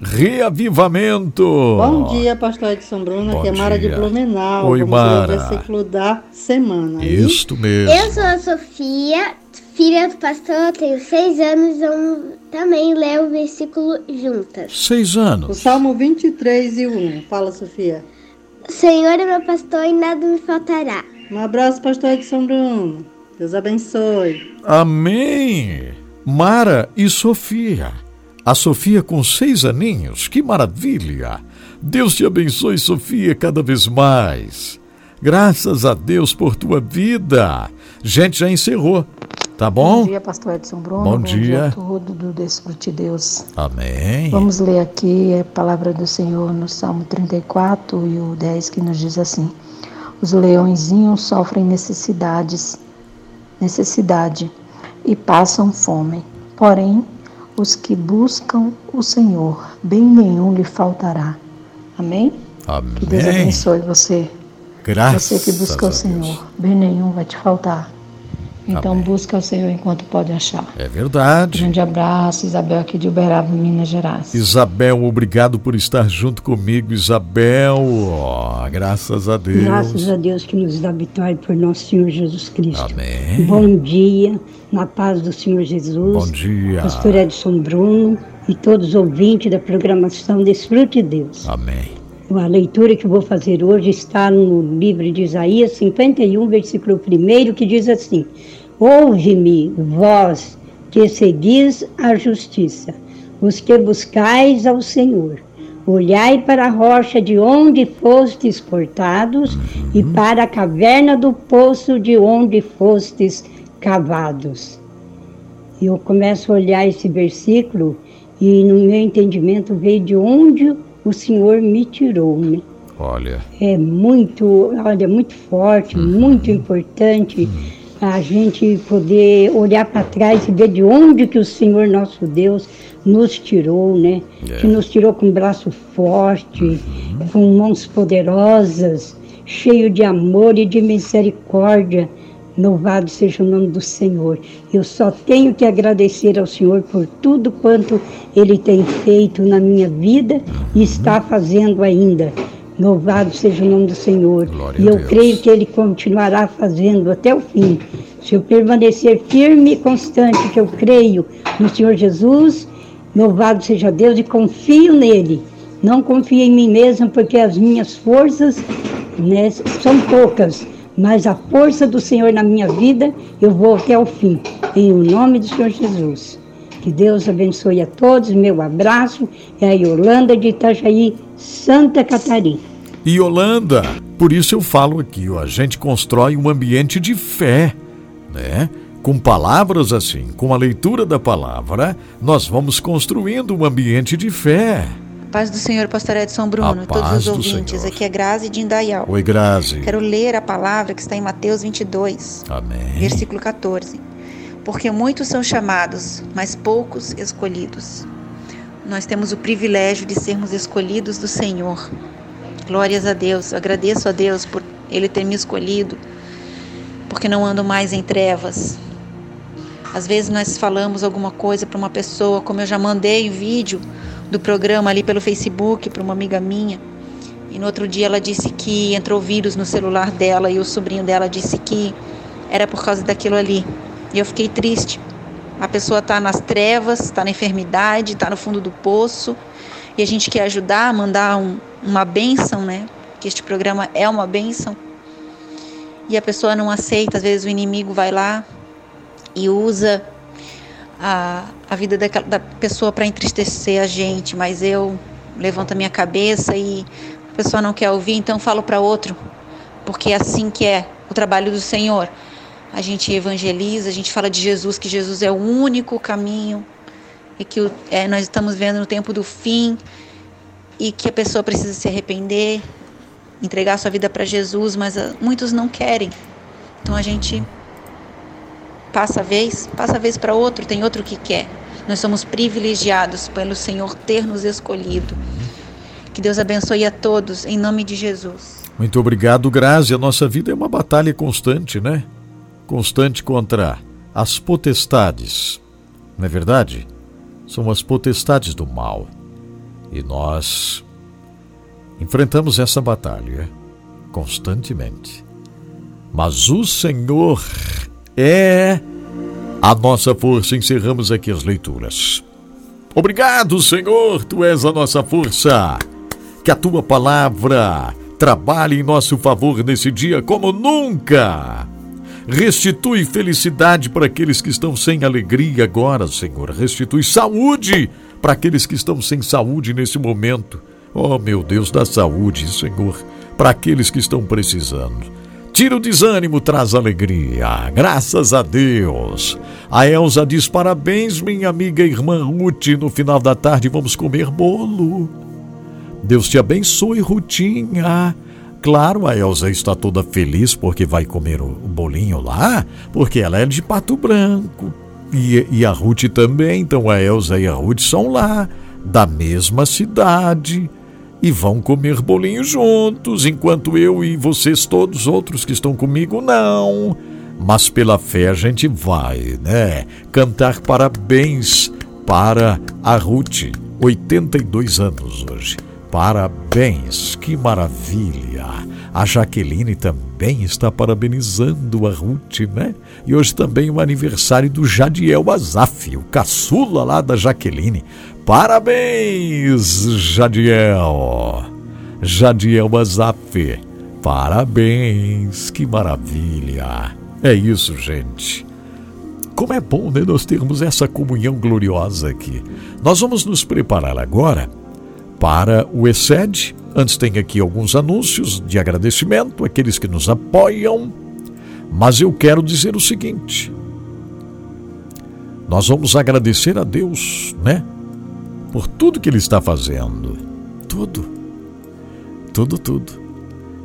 Reavivamento. Bom dia, pastor Edson Bruno, Bom que é Mara dia. De Blumenau. Oi, Vamos Mara. Ler o versículo da semana. Isto hein? Mesmo. Eu sou a Sofia, filha do pastor, tenho seis anos, vamos também ler o versículo juntas. Seis anos. O Salmo vinte e três e um. Fala, Sofia. Senhor é meu pastor e nada me faltará. Um abraço, pastor Edson Bruno. Deus abençoe. Amém. Mara e Sofia. A Sofia com seis aninhos, que maravilha! Deus te abençoe, Sofia, cada vez mais. Graças a Deus por tua vida. Gente, já encerrou, tá bom? Bom dia, pastor Edson Bruno. Bom, bom dia. dia a todo do Desfrute Deus. Amém. Vamos ler aqui a palavra do Senhor no Salmo trinta e quatro e o dez, que nos diz assim: Os leõezinhos sofrem necessidades, necessidade e passam fome, porém, os que buscam o Senhor, bem nenhum lhe faltará. Amém? Amém. Que Deus abençoe você. Graças Você que busca o Senhor, bem nenhum vai te faltar. Então Amém. Busca o Senhor enquanto pode achar. É verdade. Um grande abraço, Isabel aqui de Uberaba, Minas Gerais. Isabel, obrigado por estar junto comigo, Isabel. Oh, graças a Deus. Graças a Deus que nos dá vitória por nosso Senhor Jesus Cristo. Amém. Bom dia, na paz do Senhor Jesus. Bom dia. Pastor Edson Bruno e todos os ouvintes da programação Desfrute Deus. Amém. A leitura que vou fazer hoje está no livro de Isaías cinquenta e um, versículo primeiro, que diz assim: Ouve-me, vós que seguis a justiça, os que buscais ao Senhor. Olhai para a rocha de onde fostes cortados, uhum. e para a caverna do poço de onde fostes cavados. Eu começo a olhar esse versículo e no meu entendimento veio de onde o Senhor me tirou, né? Olha. É muito, olha, muito forte, uhum. muito importante uhum. a gente poder olhar para trás e ver de onde que o Senhor nosso Deus nos tirou, né? Yeah. Que nos tirou com braço forte, uhum. com mãos poderosas, cheio de amor e de misericórdia. Louvado seja o nome do Senhor. Eu só tenho que agradecer ao Senhor por tudo quanto Ele tem feito na minha vida e está fazendo ainda. Louvado seja o nome do Senhor. Glória e eu creio que Ele continuará fazendo até o fim. Se eu permanecer firme e constante, que eu creio no Senhor Jesus, louvado seja Deus, e confio nele. Não confio em mim mesmo, porque as minhas forças, né, são poucas. Mas a força do Senhor na minha vida, eu vou até o fim, em nome do Senhor Jesus. Que Deus abençoe a todos, meu abraço, é a Yolanda de Itajaí, Santa Catarina. Yolanda, por isso eu falo aqui, ó, a gente constrói um ambiente de fé, né? Com palavras assim, com a leitura da palavra, nós vamos construindo um ambiente de fé. Paz do Senhor, pastor Edson Bruno, a todos os ouvintes, aqui é Grazi de Indaial. Oi, Grazi. Quero ler a palavra que está em Mateus vinte e dois, Amém. Versículo catorze. Porque muitos são chamados, mas poucos escolhidos. Nós temos o privilégio de sermos escolhidos do Senhor. Glórias a Deus, eu agradeço a Deus por Ele ter me escolhido, porque não ando mais em trevas. Às vezes nós falamos alguma coisa para uma pessoa, como eu já mandei o vídeo do programa ali pelo Facebook para uma amiga minha, e no outro dia ela disse que entrou vírus no celular dela e o sobrinho dela disse que era por causa daquilo ali, e eu fiquei triste. A pessoa está nas trevas, está na enfermidade, está no fundo do poço, e a gente quer ajudar, mandar um, uma bênção, né, que este programa é uma bênção, e a pessoa não aceita. Às vezes o inimigo vai lá e usa A, a vida daquela, da pessoa para entristecer a gente, mas eu levanto a minha cabeça e a pessoa não quer ouvir, então falo para outro, porque é assim que é o trabalho do Senhor. a gente evangeliza, a gente fala de Jesus, que Jesus é o único caminho, e que é, nós estamos vendo no tempo do fim, e que a pessoa precisa se arrepender, entregar sua vida para Jesus, mas a, muitos não querem. Então a gente passa a vez, passa a vez para outro, tem outro que quer. Nós somos privilegiados pelo Senhor ter nos escolhido. Que Deus abençoe a todos, em nome de Jesus. Muito obrigado, Grazi. A nossa vida é uma batalha constante, né? Constante contra as potestades, não é verdade? São as potestades do mal. E nós enfrentamos essa batalha constantemente. Mas o Senhor é a nossa força. Encerramos aqui as leituras. Obrigado, Senhor, Tu és a nossa força. Que a Tua palavra trabalhe em nosso favor nesse dia como nunca. Restitui felicidade para aqueles que estão sem alegria agora, Senhor. Restitui saúde para aqueles que estão sem saúde nesse momento. Oh, meu Deus, dá saúde, Senhor, para aqueles que estão precisando. Tira o desânimo, traz alegria. Graças a Deus. A Elza diz, parabéns, minha amiga irmã Ruth. No final da tarde vamos comer bolo. Deus te abençoe, Rutinha. Claro, a Elza está toda feliz porque vai comer o bolinho lá, porque ela é de Pato Branco. E, e a Ruth também, então a Elza e a Ruth são lá, da mesma cidade, e vão comer bolinho juntos, enquanto eu e vocês todos os outros que estão comigo, não. Mas pela fé a gente vai, né? Cantar parabéns para a Ruth, oitenta e dois anos hoje. Parabéns, que maravilha! A Jaqueline também está parabenizando a Ruth, né? E hoje também o aniversário do Jadiel Azaf, o caçula lá da Jaqueline. Parabéns, Jadiel! Jadiel Azaf, parabéns, que maravilha! É isso, gente. Como é bom, né, nós termos essa comunhão gloriosa aqui. Nós vamos nos preparar agora para o Eced. Antes tem aqui alguns anúncios de agradecimento, aqueles que nos apoiam, mas eu quero dizer o seguinte, nós vamos agradecer a Deus, né, por tudo que Ele está fazendo, tudo, tudo, tudo.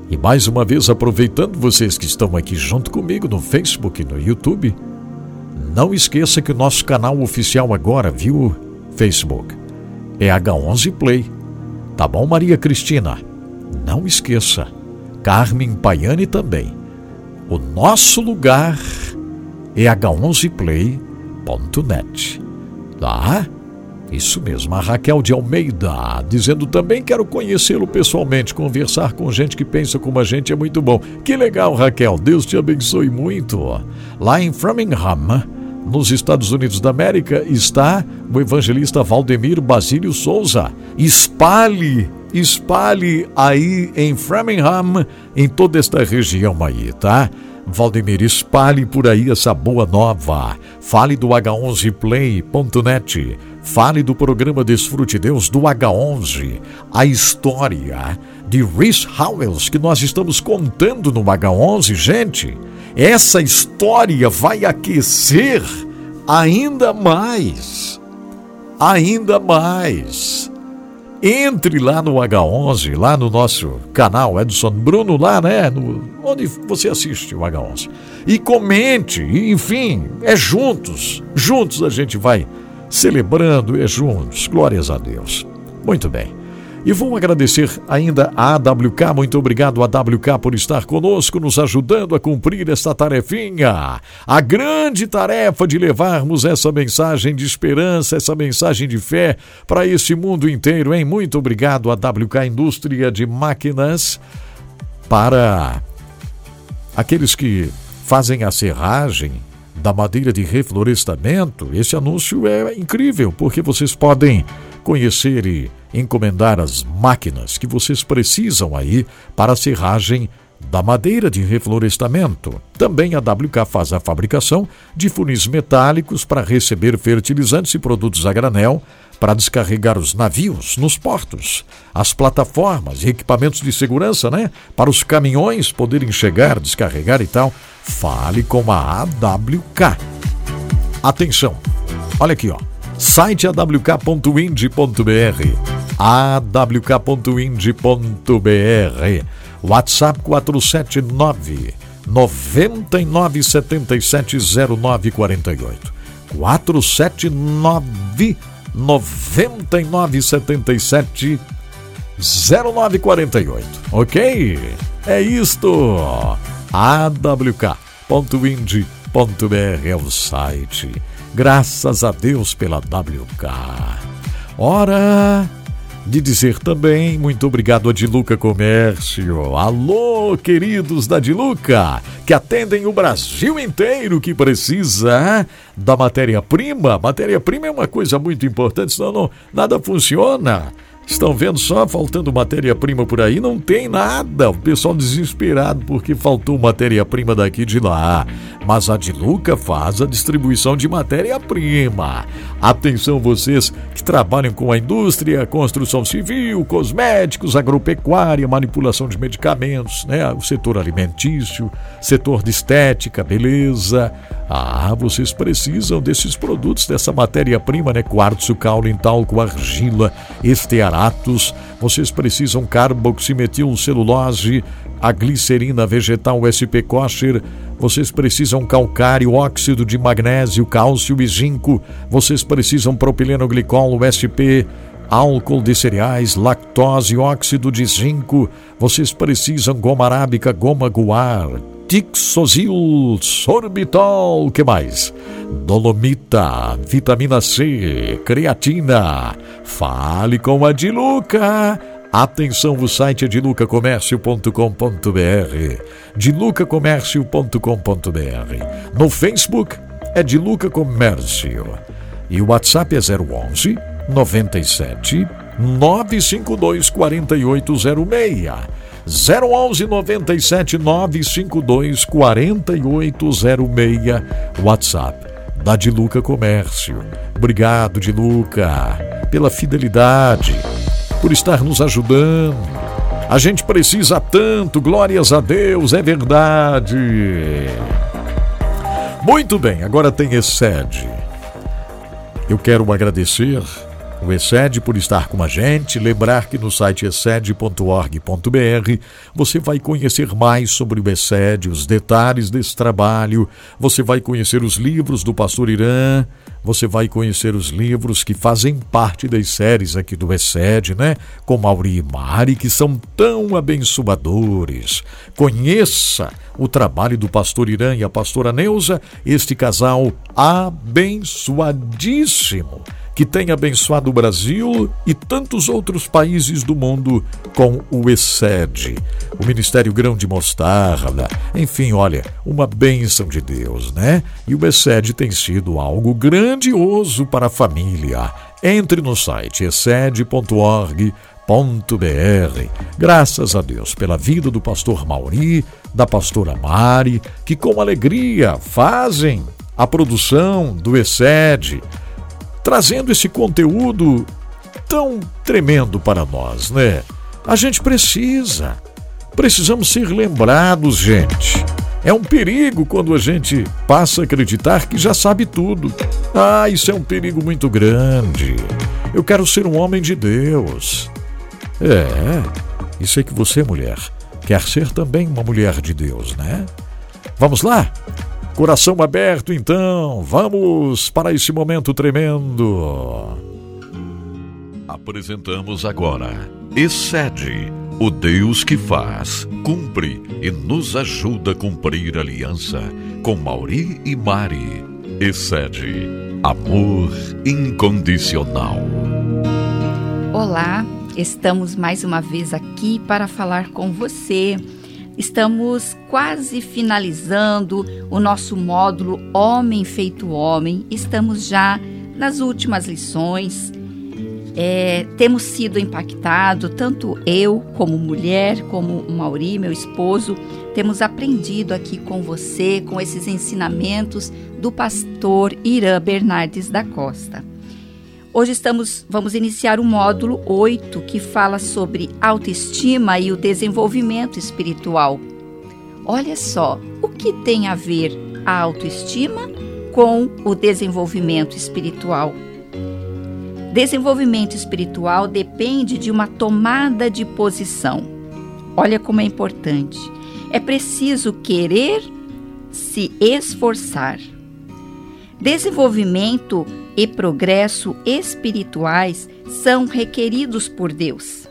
E mais uma vez, aproveitando vocês que estão aqui junto comigo no Facebook e no YouTube, não esqueça que o nosso canal oficial agora, viu, Facebook, é H onze Play. Tá bom, Maria Cristina? Não esqueça. Carmen Paiani também. O nosso lugar é H onze play ponto net. Tá? Isso mesmo. A Raquel de Almeida dizendo também, quero conhecê-lo pessoalmente. Conversar com gente que pensa como a gente é muito bom. Que legal, Raquel. Deus te abençoe muito. Lá em Framingham, nos Estados Unidos da América, está o evangelista Valdemir Basílio Souza. Espalhe, espalhe aí em Framingham, em toda esta região aí, tá? Valdemir, espalhe por aí essa boa nova. Fale do H onze play ponto net. Fale do programa Desfrute Deus do H onze. A história de Rees Howells que nós estamos contando no H onze, gente. Essa história vai aquecer ainda mais. Ainda mais. Entre lá no H onze, lá no nosso canal Edson Bruno, lá, né? No, onde você assiste o H onze. E comente, e, enfim, é juntos. Juntos a gente vai celebrando, é juntos. Glórias a Deus. Muito bem. E vou agradecer ainda a A W K. Muito obrigado, A W K, por estar conosco, nos ajudando a cumprir esta tarefinha. A grande tarefa de levarmos essa mensagem de esperança, essa mensagem de fé para esse mundo inteiro, hein? Muito obrigado, A W K Indústria de Máquinas, para aqueles que fazem a serragem da madeira de reflorestamento. Esse anúncio é incrível, porque vocês podem conhecer e encomendar as máquinas que vocês precisam aí para a serragem da madeira de reflorestamento. Também a A W K faz a fabricação de funis metálicos para receber fertilizantes e produtos a granel para descarregar os navios nos portos, as plataformas e equipamentos de segurança, né? Para os caminhões poderem chegar, descarregar e tal. Fale com a A W K. Atenção, olha aqui, ó. Site a w k ponto i n d ponto b r, a w k ponto i n d ponto b r, WhatsApp quatro sete nove, nove nove sete sete, zero nove quatro oito, quatro sete nove, nove nove sete sete, zero nove quatro oito, ok? É isto, a w k ponto i n d ponto b r é o site. Graças a Deus pela A W K. Hora de dizer também muito obrigado a Diluca Comércio. Alô, queridos da Diluca, que atendem o Brasil inteiro, que precisa da matéria-prima. Matéria-prima é uma coisa muito importante, senão não, nada funciona. Estão vendo só, faltando matéria-prima por aí, não tem nada. O pessoal desesperado porque faltou matéria-prima daqui e de lá. Mas a Diluca faz a distribuição de matéria-prima. Atenção vocês que trabalham com a indústria, construção civil, cosméticos, agropecuária, manipulação de medicamentos, né? O setor alimentício, setor de estética, beleza. Ah, vocês precisam desses produtos, dessa matéria-prima, né? Quartzo, caule, talco, argila, estearol, Atos, vocês precisam carboximetilcelulose, a glicerina vegetal S P kosher, vocês precisam calcário, óxido de magnésio, cálcio e zinco, vocês precisam propilenoglicol S P, álcool de cereais, lactose, óxido de zinco, vocês precisam goma arábica, goma guar, tixosil, sorbitol, que mais? Dolomita, vitamina C, creatina. Fale com a Diluca. Atenção, o site é diluca comércio ponto com ponto b r, diluca comércio ponto com ponto b r. No Facebook é Diluca Comércio. E o WhatsApp é zero onze, noventa e sete, nove cinco dois, quatro oito zero seis. zero onze, noventa e sete, nove cinco dois, quatro oito zero seis, WhatsApp da Diluca Comércio. Obrigado, Diluca, pela fidelidade, por estar nos ajudando. A gente precisa tanto, glórias a Deus, é verdade. Muito bem, agora tem Eced. Eu quero agradecer o Eced por estar com a gente, lembrar que no site e c e d e ponto org ponto b r você vai conhecer mais sobre o Eced, os detalhes desse trabalho, você vai conhecer os livros do Pastor Irã, você vai conhecer os livros que fazem parte das séries aqui do Eced, né? Com Mauri e Mari, que são tão abençoadores. Conheça o trabalho do Pastor Irã e a Pastora Neuza, este casal abençoadíssimo, que tem abençoado o Brasil e tantos outros países do mundo com o Eced, o Ministério Grão de Mostarda. Enfim, olha, uma bênção de Deus, né? E o Eced tem sido algo grandioso para a família. Entre no site e c e d e ponto org ponto b r. Graças a Deus pela vida do pastor Mauri, da pastora Mari, que com alegria fazem a produção do Eced, trazendo esse conteúdo tão tremendo para nós, né? A gente precisa, precisamos ser lembrados, gente. É um perigo quando a gente passa a acreditar que já sabe tudo. Ah, isso é um perigo muito grande. Eu quero ser um homem de Deus. É, e sei que você, mulher, quer ser também uma mulher de Deus, né? Vamos lá? Coração aberto, então, vamos para esse momento tremendo. Apresentamos agora Eced, o Deus que faz, cumpre e nos ajuda a cumprir a aliança, com Mauri e Mari. Eced, amor incondicional. Olá, estamos mais uma vez aqui para falar com você. Estamos quase finalizando o nosso módulo Homem Feito Homem. Estamos já nas últimas lições. É, temos sido impactados, tanto eu como mulher, como o Mauri, meu esposo. Temos aprendido aqui com você, com esses ensinamentos do pastor Irã Bernardes da Costa. Hoje estamos, vamos iniciar o módulo oito, que fala sobre autoestima e o desenvolvimento espiritual. Olha só, o que tem a ver a autoestima com o desenvolvimento espiritual? Desenvolvimento espiritual depende de uma tomada de posição. Olha como é importante. É preciso querer se esforçar. Desenvolvimento e progresso espirituais são requeridos por Deus.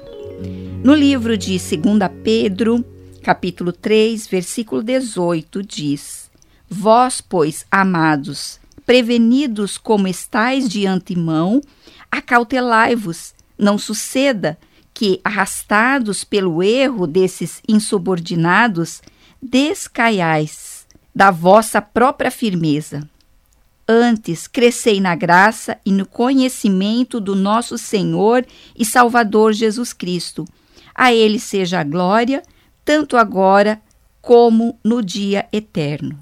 No livro de Segunda Pedro, capítulo três, versículo dezoito, diz: Vós, pois, amados, prevenidos como estáis de antemão, acautelai-vos, não suceda que, arrastados pelo erro desses insubordinados, descaiais da vossa própria firmeza. Antes, crescei na graça e no conhecimento do nosso Senhor e Salvador Jesus Cristo. A Ele seja a glória, tanto agora como no dia eterno.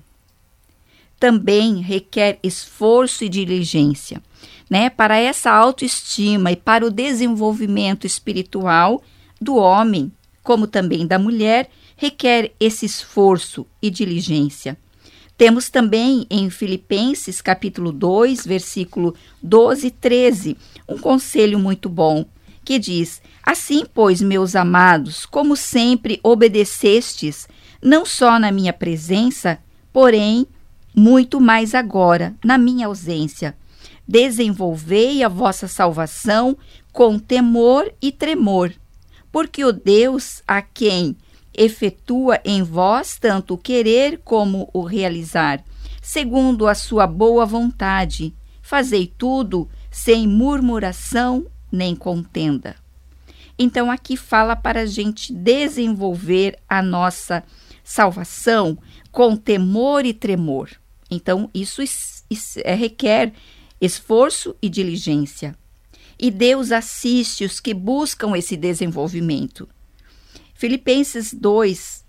Também requer esforço e diligência, né, para essa autoestima e para o desenvolvimento espiritual do homem, como também da mulher, requer esse esforço e diligência. Temos também em Filipenses capítulo dois, versículo doze e treze, um conselho muito bom, que diz: Assim, pois, meus amados, como sempre obedecestes, não só na minha presença, porém muito mais agora, na minha ausência. Desenvolvei a vossa salvação com temor e tremor, porque o Deus a quem efetua em vós tanto o querer como o realizar, segundo a sua boa vontade, fazei tudo sem murmuração nem contenda. Então aqui fala para a gente desenvolver a nossa salvação com temor e tremor. Então, isso, isso é, requer esforço e diligência. E Deus assiste os que buscam esse desenvolvimento. Filipenses dois,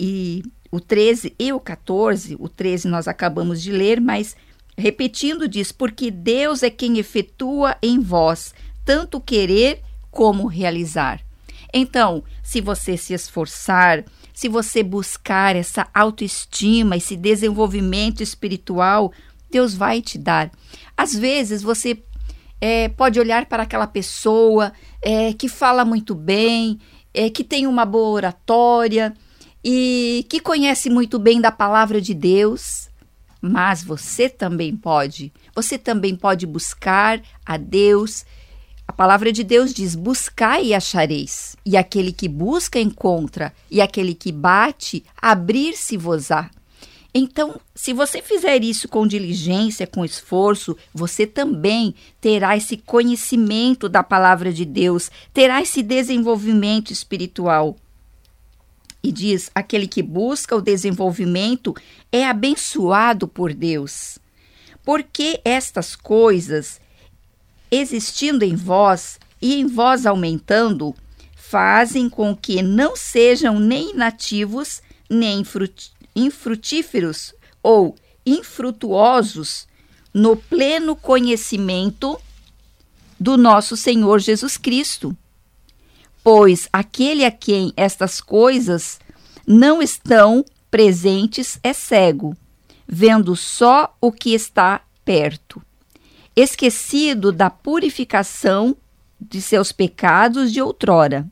e o treze e o catorze, o treze nós acabamos de ler, mas repetindo diz: Porque Deus é quem efetua em vós tanto querer como realizar. Então, se você se esforçar, se você buscar essa autoestima, esse desenvolvimento espiritual, Deus vai te dar. Às vezes você é, pode olhar para aquela pessoa é, que fala muito bem, é, que tem uma boa oratória e que conhece muito bem da palavra de Deus, mas você também pode. Você também pode buscar a Deus. A palavra de Deus diz: buscai e achareis, e aquele que busca encontra, e aquele que bate, abrir-se-vos-á. Então, se você fizer isso com diligência, com esforço, você também terá esse conhecimento da palavra de Deus, terá esse desenvolvimento espiritual. E diz: aquele que busca o desenvolvimento é abençoado por Deus. Porque estas coisas, existindo em vós e em vós aumentando, fazem com que não sejam nem inativos, nem infrutíferos ou infrutuosos no pleno conhecimento do nosso Senhor Jesus Cristo. Pois aquele a quem estas coisas não estão presentes é cego, vendo só o que está perto, esquecido da purificação de seus pecados de outrora.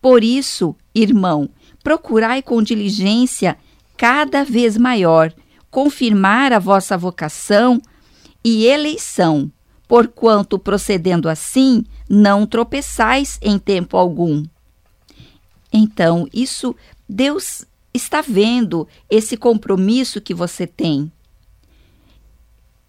Por isso, irmão, procurai com diligência cada vez maior confirmar a vossa vocação e eleição, porquanto, procedendo assim, não tropeçais em tempo algum. Então, isso, Deus está vendo esse compromisso que você tem.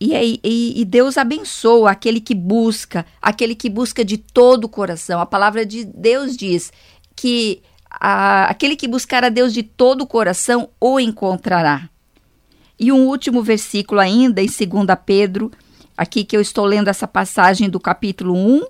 E, e, e Deus abençoa aquele que busca, aquele que busca de todo o coração. A palavra de Deus diz que a, aquele que buscar a Deus de todo o coração o encontrará. E um último versículo ainda, em Segunda Pedro, aqui que eu estou lendo essa passagem do capítulo um,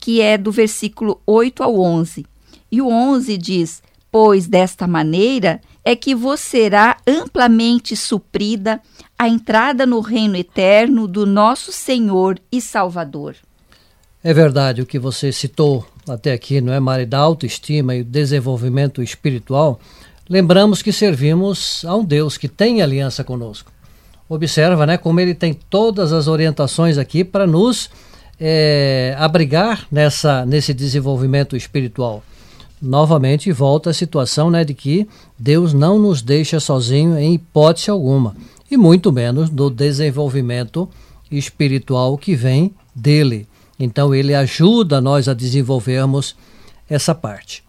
que é do versículo oito ao onze. E o onze diz: Pois desta maneira é que vos será amplamente suprida a entrada no reino eterno do nosso Senhor e Salvador. É verdade o que você citou até aqui, não é, Mari, da autoestima e o desenvolvimento espiritual. Lembramos que servimos a um Deus que tem aliança conosco. Observa, né, como ele tem todas as orientações aqui para nos é, abrigar nessa, nesse desenvolvimento espiritual. Novamente volta a situação, né, de que Deus não nos deixa sozinho em hipótese alguma, e muito menos do desenvolvimento espiritual que vem dele. Então, ele ajuda nós a desenvolvermos essa parte.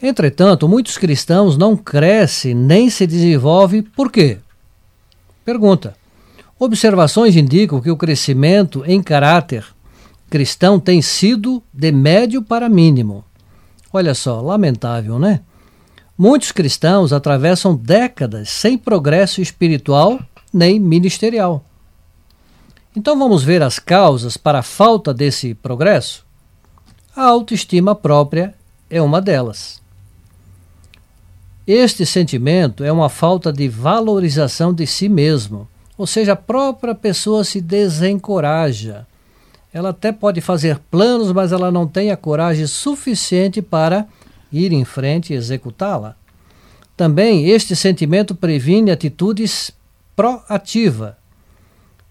Entretanto, muitos cristãos não crescem nem se desenvolvem. Por quê? Pergunta. Observações indicam que o crescimento em caráter cristão tem sido de médio para mínimo. Olha só, lamentável, né? Muitos cristãos atravessam décadas sem progresso espiritual nem ministerial. Então vamos ver as causas para a falta desse progresso? A autoestima própria é uma delas. Este sentimento é uma falta de valorização de si mesmo, ou seja, a própria pessoa se desencoraja. Ela até pode fazer planos, mas ela não tem a coragem suficiente para ir em frente e executá-la. Também este sentimento previne atitudes proativas.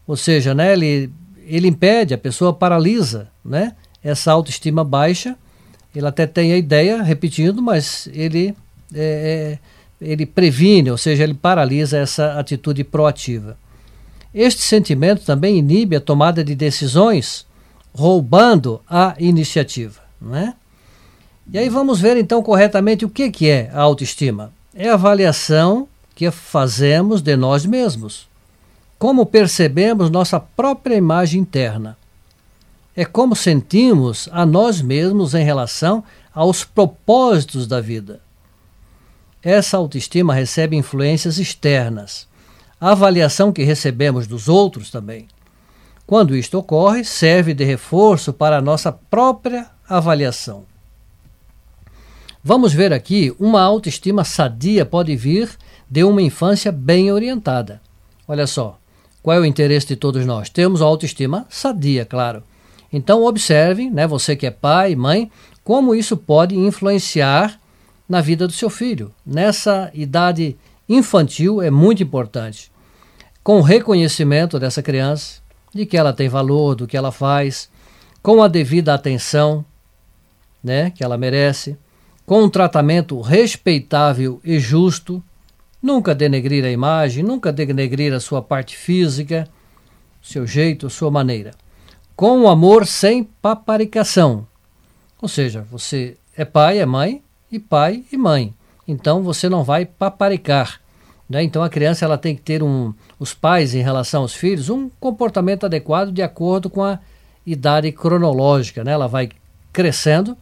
Ou seja, né, ele, ele impede, a pessoa paralisa, né, essa autoestima baixa. Ele até tem a ideia, repetindo, mas ele, é, ele previne, ou seja, ele paralisa essa atitude proativa. Este sentimento também inibe a tomada de decisões, roubando a iniciativa, né? E aí vamos ver, então, corretamente o que, que é a autoestima. É a avaliação que fazemos de nós mesmos. Como percebemos nossa própria imagem interna. É como sentimos a nós mesmos em relação aos propósitos da vida. Essa autoestima recebe influências externas, a avaliação que recebemos dos outros também. Quando isto ocorre, serve de reforço para a nossa própria avaliação. Vamos ver aqui, uma autoestima sadia pode vir de uma infância bem orientada. Olha só. Qual é o interesse de todos nós? Temos a autoestima sadia, claro. Então, observem, né, você que é pai, mãe, como isso pode influenciar na vida do seu filho. Nessa idade infantil é muito importante. Com o reconhecimento dessa criança, de que ela tem valor, do que ela faz, com a devida atenção, né, que ela merece, com um tratamento respeitável e justo, nunca denegrir a imagem, nunca denegrir a sua parte física, seu jeito, sua maneira. Com amor sem paparicação. Ou seja, você é pai, é mãe, e pai e mãe. Então, você não vai paparicar, né? Então, a criança ela tem que ter, um, os pais em relação aos filhos, um comportamento adequado de acordo com a idade cronológica, né? Ela vai crescendo,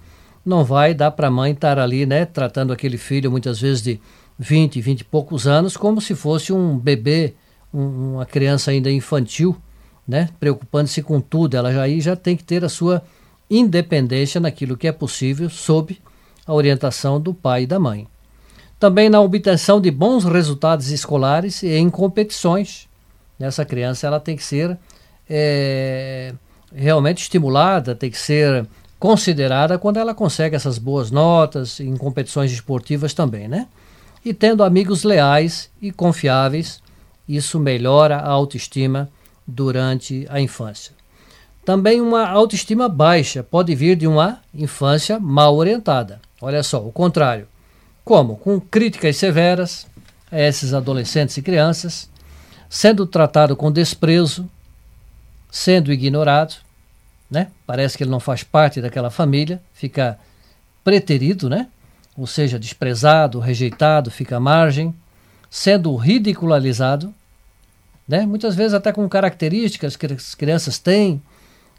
não vai dar para a mãe estar ali, né, tratando aquele filho, muitas vezes de vinte, vinte e poucos anos, como se fosse um bebê, um, uma criança ainda infantil, né, preocupando-se com tudo. Ela já, aí já tem que ter a sua independência naquilo que é possível, sob a orientação do pai e da mãe. Também na obtenção de bons resultados escolares e em competições. Essa criança ela tem que ser é, realmente estimulada, tem que ser considerada quando ela consegue essas boas notas em competições esportivas também, né? E tendo amigos leais e confiáveis, isso melhora a autoestima durante a infância. Também uma autoestima baixa pode vir de uma infância mal orientada. Olha só, o contrário. Como? Com críticas severas a esses adolescentes e crianças, sendo tratado com desprezo, sendo ignorado, né? Parece que ele não faz parte daquela família, fica preterido, né? Ou seja, desprezado, rejeitado, fica à margem, sendo ridicularizado, né? Muitas vezes até com características que as crianças têm.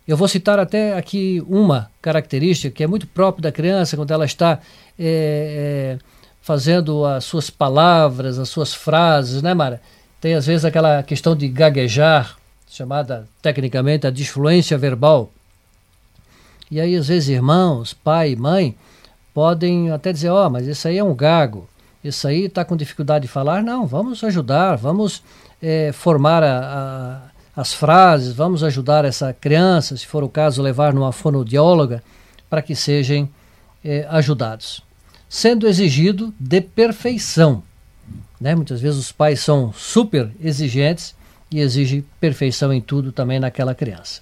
Eu vou citar até aqui uma característica que é muito própria da criança, quando ela está é, fazendo as suas palavras, as suas frases, né, Mara? Tem às vezes aquela questão de gaguejar, chamada tecnicamente a disfluência verbal. E aí às vezes irmãos, pai e mãe podem até dizer, ó, oh, mas isso aí é um gago, isso aí está com dificuldade de falar. Não, vamos ajudar, vamos é, formar a, as frases, vamos ajudar essa criança, se for o caso, levar numa fonoaudióloga para que sejam eh, ajudados. Sendo exigido de perfeição, né? Muitas vezes os pais são super exigentes e exigem perfeição em tudo também naquela criança.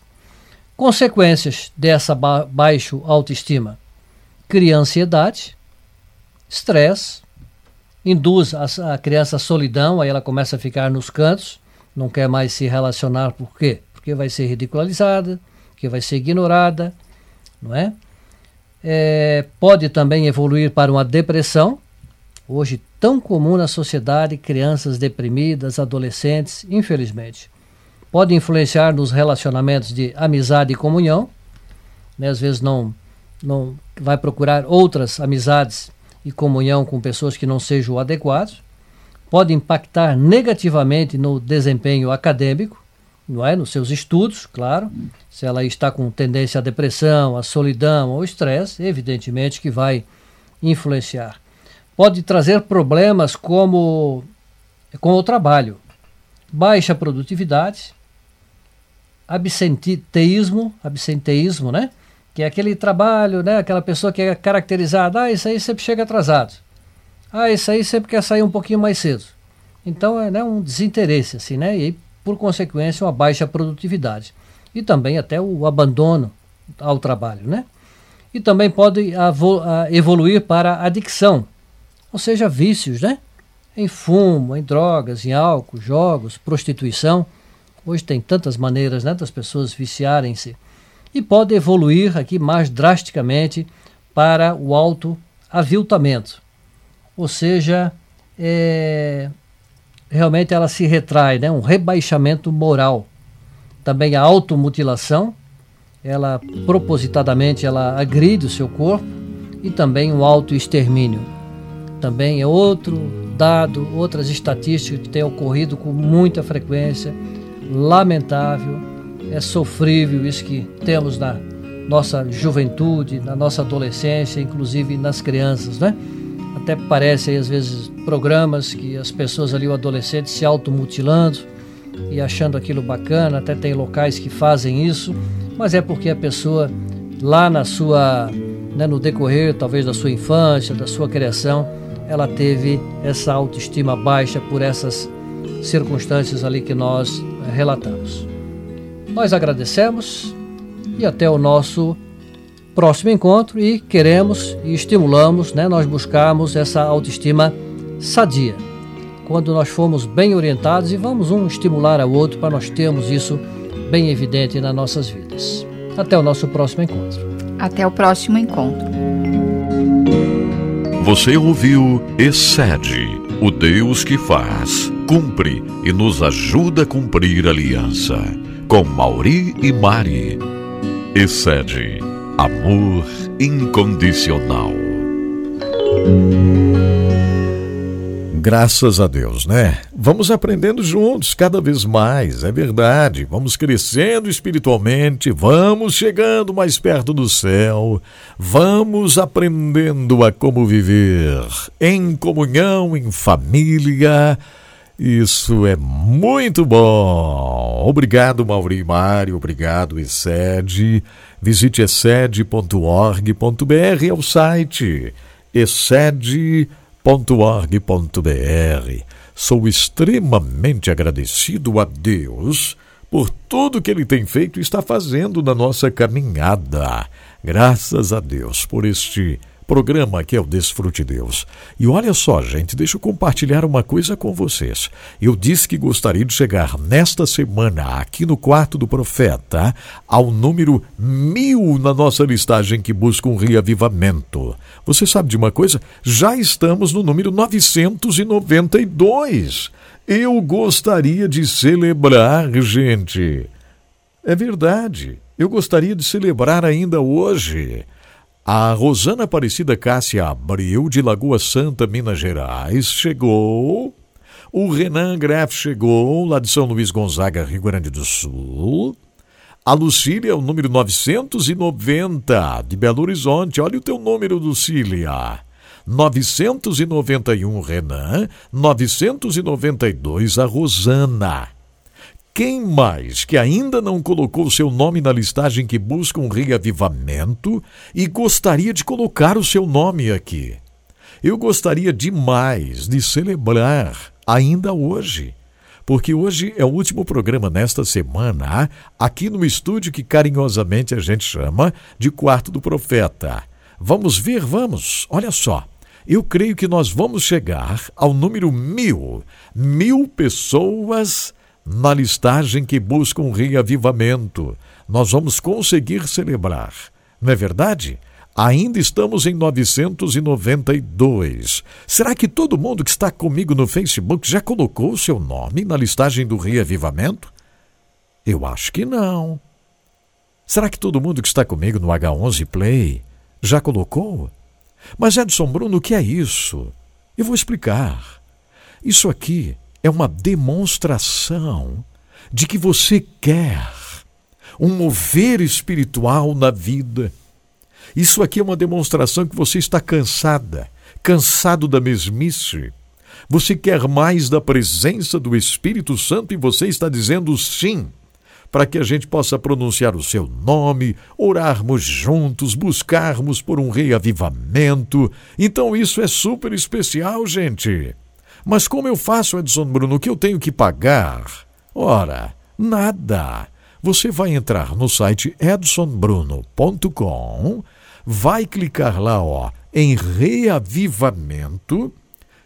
Consequências dessa ba- baixa autoestima: cria ansiedade, estresse, induz a, a criança à solidão, aí ela começa a ficar nos cantos, não quer mais se relacionar. Por quê? Porque vai ser ridicularizada, porque vai ser ignorada, não é? É, pode também evoluir para uma depressão, hoje tão comum na sociedade, crianças deprimidas, adolescentes, infelizmente. Pode influenciar nos relacionamentos de amizade e comunhão, né? Às vezes não, não vai procurar outras amizades e comunhão com pessoas que não sejam adequadas. Pode impactar negativamente no desempenho acadêmico, não é? Nos seus estudos, claro. Se ela está com tendência à depressão, à solidão ou estresse, evidentemente que vai influenciar. Pode trazer problemas como com o trabalho, baixa produtividade, absenteísmo, absenteísmo, né? Que é aquele trabalho, né? Aquela pessoa que é caracterizada, ah, isso aí sempre chega atrasado. Ah, isso aí sempre quer sair um pouquinho mais cedo. Então é, né, um desinteresse, assim, né? E, por consequência, uma baixa produtividade. E também até o abandono ao trabalho, né? E também pode evoluir para adicção, ou seja, vícios, né? Em fumo, em drogas, em álcool, jogos, prostituição. Hoje tem tantas maneiras, né, das pessoas viciarem-se. E pode evoluir aqui mais drasticamente para o autoaviltamento. Ou seja, é, realmente ela se retrai, né? Um rebaixamento moral. Também a automutilação, ela propositadamente ela agride o seu corpo, e também o autoextermínio. Também é outro dado, outras estatísticas que têm ocorrido com muita frequência, lamentável. É sofrível isso que temos na nossa juventude, na nossa adolescência, inclusive nas crianças, né? Até parece aí, às vezes, programas que as pessoas ali, o adolescente se automutilando e achando aquilo bacana, até tem locais que fazem isso, mas é porque a pessoa lá na sua, né, no decorrer talvez da sua infância, da sua criação, ela teve essa autoestima baixa por essas circunstâncias ali que nós relatamos. Nós agradecemos e até o nosso próximo encontro, e queremos e estimulamos, né, nós buscamos essa autoestima sadia. Quando nós formos bem orientados e vamos um estimular ao outro para nós termos isso bem evidente nas nossas vidas. Até o nosso próximo encontro. Até o próximo encontro. Você ouviu Eced, o Deus que faz, cumpre e nos ajuda a cumprir a aliança, com Mauri e Mari. Eced, amor incondicional. Graças a Deus, né? Vamos aprendendo juntos cada vez mais, é verdade. Vamos crescendo espiritualmente, vamos chegando mais perto do céu, vamos aprendendo a como viver em comunhão, em família. Isso é muito bom. Obrigado, Mauri e Mari. Obrigado, Eced. Visite e c e d e ponto org ponto b r, é o site e c e d e ponto org ponto b r. Sou extremamente agradecido a Deus por tudo que Ele tem feito e está fazendo na nossa caminhada. Graças a Deus por este programa que é o Desfrute Deus. E olha só, gente, deixa eu compartilhar uma coisa com vocês. Eu disse que gostaria de chegar nesta semana, aqui no Quarto do Profeta, ao número mil na nossa listagem que busca um reavivamento. Você sabe de uma coisa? Já estamos no número novecentos e noventa e dois. Eu gostaria de celebrar, gente. É verdade. Eu gostaria de celebrar ainda hoje. A Rosana Aparecida Cássia Abreu, de Lagoa Santa, Minas Gerais, chegou. O Renan Greff chegou, lá de São Luís Gonzaga, Rio Grande do Sul. A Lucília, o número novecentos e noventa, de Belo Horizonte. Olha o teu número, Lucília. novecentos e noventa e um, Renan. novecentos e noventa e dois, a Rosana. Quem mais que ainda não colocou seu nome na listagem que busca um reavivamento e gostaria de colocar o seu nome aqui? Eu gostaria demais de celebrar ainda hoje, porque hoje é o último programa nesta semana aqui no estúdio que carinhosamente a gente chama de Quarto do Profeta. Vamos ver, vamos, olha só. Eu creio que nós vamos chegar ao número mil, mil pessoas na listagem que busca um reavivamento. Nós vamos conseguir celebrar, não é verdade? Ainda estamos em novecentos e noventa e dois. Será que todo mundo que está comigo no Facebook já colocou o seu nome na listagem do reavivamento? Eu acho que não. Será que todo mundo que está comigo no H onze Play já colocou? Mas, Edson Bruno, o que é isso? Eu vou explicar. Isso aqui é uma demonstração de que você quer um mover espiritual na vida. Isso aqui é uma demonstração que você está cansada, cansado da mesmice. Você quer mais da presença do Espírito Santo e você está dizendo sim, para que a gente possa pronunciar o seu nome, orarmos juntos, buscarmos por um reavivamento. Então isso é super especial, gente. Mas como eu faço, Edson Bruno, o que eu tenho que pagar? Ora, nada. Você vai entrar no site edson bruno ponto com, vai clicar lá, ó, em reavivamento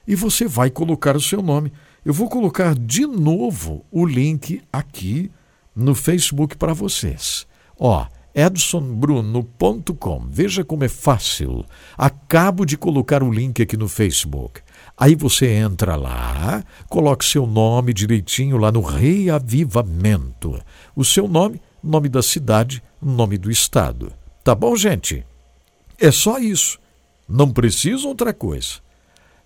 e você vai colocar o seu nome. Eu vou colocar de novo o link aqui no Facebook para vocês. Ó, edson bruno ponto com. Veja como é fácil. Acabo de colocar o link aqui no Facebook. Aí você entra lá, coloca seu nome direitinho lá no reavivamento. O seu nome, nome da cidade, nome do estado. Tá bom, gente? É só isso. Não precisa outra coisa.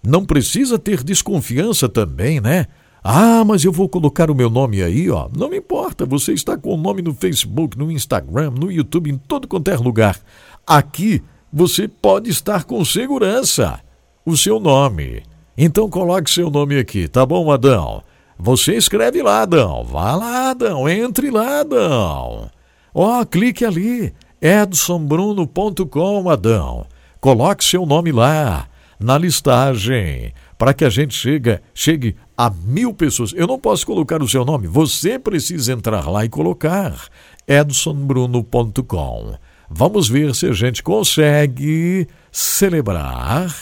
Não precisa ter desconfiança também, né? Ah, mas eu vou colocar o meu nome aí, ó. Não me importa, você está com o nome no Facebook, no Instagram, no YouTube, em todo quanto é lugar. Aqui você pode estar com segurança o seu nome. Então coloque seu nome aqui, tá bom, Adão? Você escreve lá, Adão. Vá lá, Adão. Entre lá, Adão. Ó, oh, clique ali, edson bruno ponto com, Adão. Coloque seu nome lá, na listagem, para que a gente chegue, chegue a mil pessoas. Eu não posso colocar o seu nome. Você precisa entrar lá e colocar edson bruno ponto com. Vamos ver se a gente consegue celebrar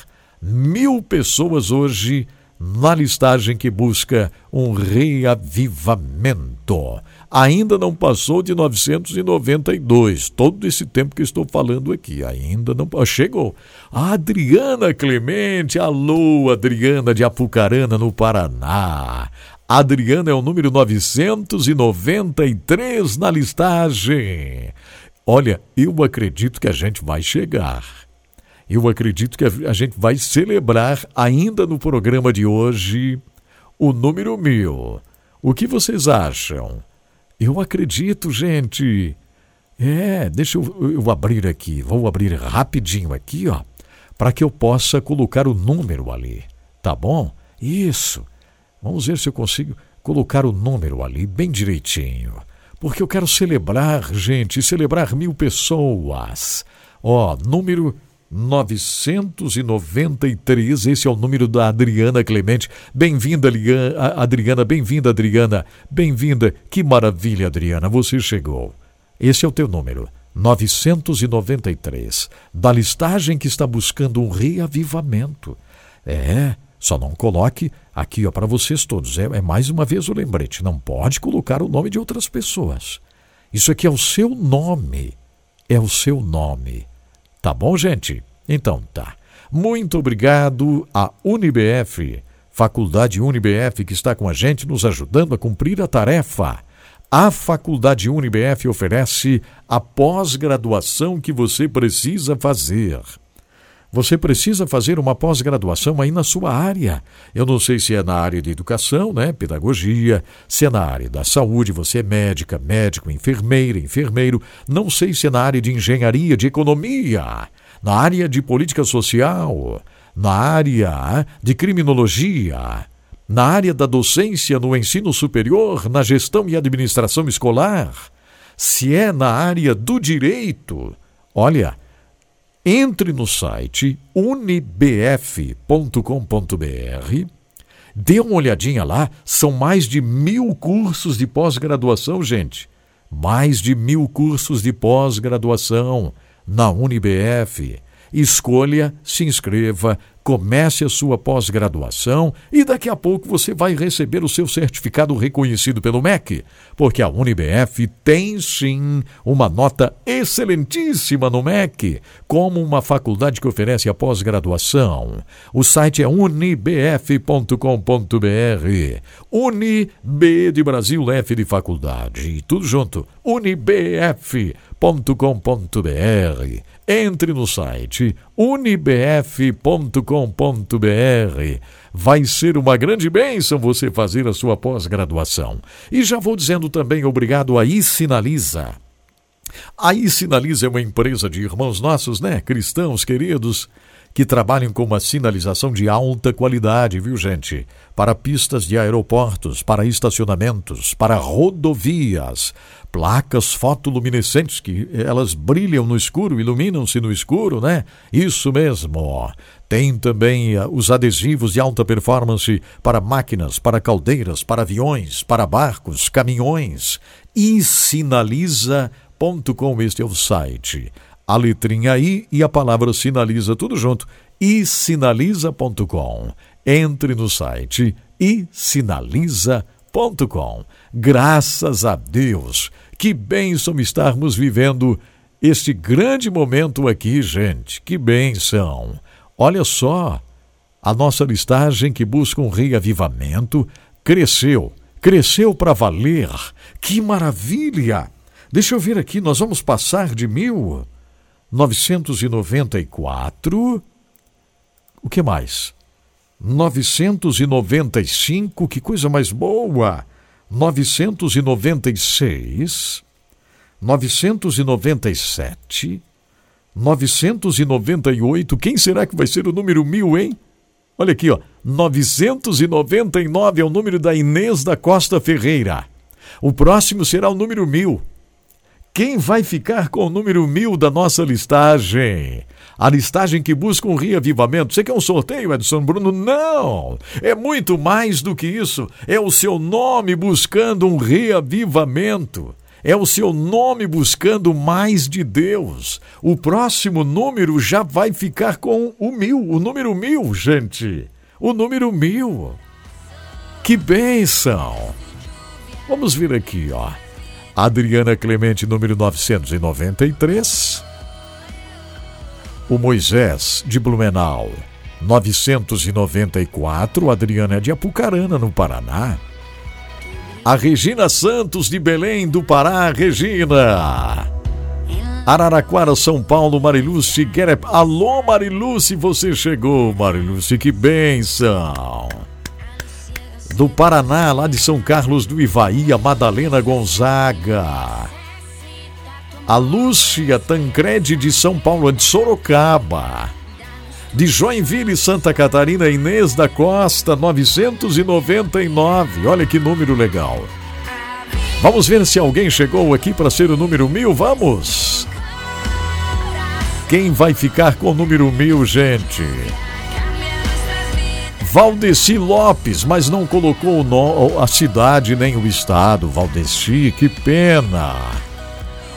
mil pessoas hoje na listagem que busca um reavivamento. Ainda não passou de novecentos e noventa e dois. Todo esse tempo que eu estou falando aqui, ainda não chegou. A Adriana Clemente, alô, Adriana de Apucarana, no Paraná. A Adriana é o número novecentos e noventa e três na listagem. Olha, eu acredito que a gente vai chegar. Eu acredito que a gente vai celebrar ainda no programa de hoje o número mil. O que vocês acham? Eu acredito, gente. É, deixa eu, eu abrir aqui. Vou abrir rapidinho aqui, ó, para que eu possa colocar o número ali. Tá bom? Isso. Vamos ver se eu consigo colocar o número ali bem direitinho. Porque eu quero celebrar, gente, celebrar mil pessoas. Ó, número novecentos e noventa e três, esse é o número da Adriana Clemente. Bem-vinda, Adriana, bem-vinda, Adriana, bem-vinda. Que maravilha, Adriana, você chegou. Esse é o teu número, novecentos e noventa e três, da listagem que está buscando um reavivamento. É, só não coloque aqui, ó, para vocês todos, é, é mais uma vez o lembrete, não pode colocar o nome de outras pessoas. Isso aqui é o seu nome, é o seu nome. Tá bom, gente? Então tá. Muito obrigado à UniBF, Faculdade UniBF, que está com a gente, nos ajudando a cumprir a tarefa. A Faculdade UniBF oferece a pós-graduação que você precisa fazer. Você precisa fazer uma pós-graduação aí na sua área. Eu não sei se é na área de educação, né? Pedagogia, se é na área da saúde, você é médica, médico, enfermeira, enfermeiro. Não sei se é na área de engenharia, de economia, na área de política social, na área de criminologia. na área da docência, no ensino superior, na gestão e administração escolar, se é na área do direito, olha, entre no site unibf ponto com ponto br, dê uma olhadinha lá, são mais de mil cursos de pós-graduação, gente. Mais de mil cursos de pós-graduação na UniBF. Escolha, se inscreva, comece a sua pós-graduação e daqui a pouco você vai receber o seu certificado reconhecido pelo M E C, porque a UniBF tem sim uma nota excelentíssima no M E C, como uma faculdade que oferece a pós-graduação. O site é unibf ponto com ponto br, UniB de Brasil, F de faculdade, tudo junto, unibf ponto com ponto br. Entre no site unibf ponto com ponto br. Vai ser uma grande bênção você fazer a sua pós-graduação. E já vou dizendo também obrigado a iSinaliza. A iSinaliza é uma empresa de irmãos nossos, né? Cristãos queridos, que trabalham com uma sinalização de alta qualidade, viu, gente? Para pistas de aeroportos, para estacionamentos, para rodovias, placas fotoluminescentes que elas brilham no escuro, iluminam-se no escuro, né? Isso mesmo. Tem também os adesivos de alta performance para máquinas, para caldeiras, para aviões, para barcos, caminhões. E sinaliza ponto com, este é o site. A letrinha I e a palavra sinaliza, tudo junto, i sinaliza ponto com. Entre no site i sinaliza ponto com. Graças a Deus, que bênção estarmos vivendo este grande momento aqui, gente, que bênção. Olha só, a nossa listagem que busca um reavivamento cresceu, cresceu para valer, que maravilha. Deixa eu ver aqui, nós vamos passar de mil... novecentos e noventa e quatro, o que mais? novecentos e noventa e cinco, que coisa mais boa! novecentos e noventa e seis, novecentos e noventa e sete, novecentos e noventa e oito, quem será que vai ser o número mil, hein? Olha aqui, ó, novecentos e noventa e nove é o número da Inês da Costa Ferreira. O próximo será o número mil. Quem vai ficar com o número mil da nossa listagem? A listagem que busca um reavivamento. Você quer um sorteio, Edson Bruno? Não! É muito mais do que isso. É o seu nome buscando um reavivamento. É o seu nome buscando mais de Deus. O próximo número já vai ficar com o mil. O número mil, gente. O número mil. Que bênção! Vamos vir aqui, ó. Adriana Clemente, número novecentos e noventa e três. O Moisés, de Blumenau, novecentos e noventa e quatro. Adriana é de Apucarana, no Paraná. A Regina Santos, de Belém do Pará. Regina! Araraquara, São Paulo, Mariluce Guerep. Alô, Mariluce, você chegou, Mariluce, que bênção! Do Paraná, lá de São Carlos do Ivaí, a Madalena Gonzaga. A Lúcia Tancredi de São Paulo, de Sorocaba. De Joinville, Santa Catarina, Inês da Costa, novecentos e noventa e nove. Olha que número legal. Vamos ver se alguém chegou aqui para ser o número mil, vamos? Quem vai ficar com o número mil, gente? Valdeci Lopes, mas não colocou a cidade nem o estado. Valdeci, que pena.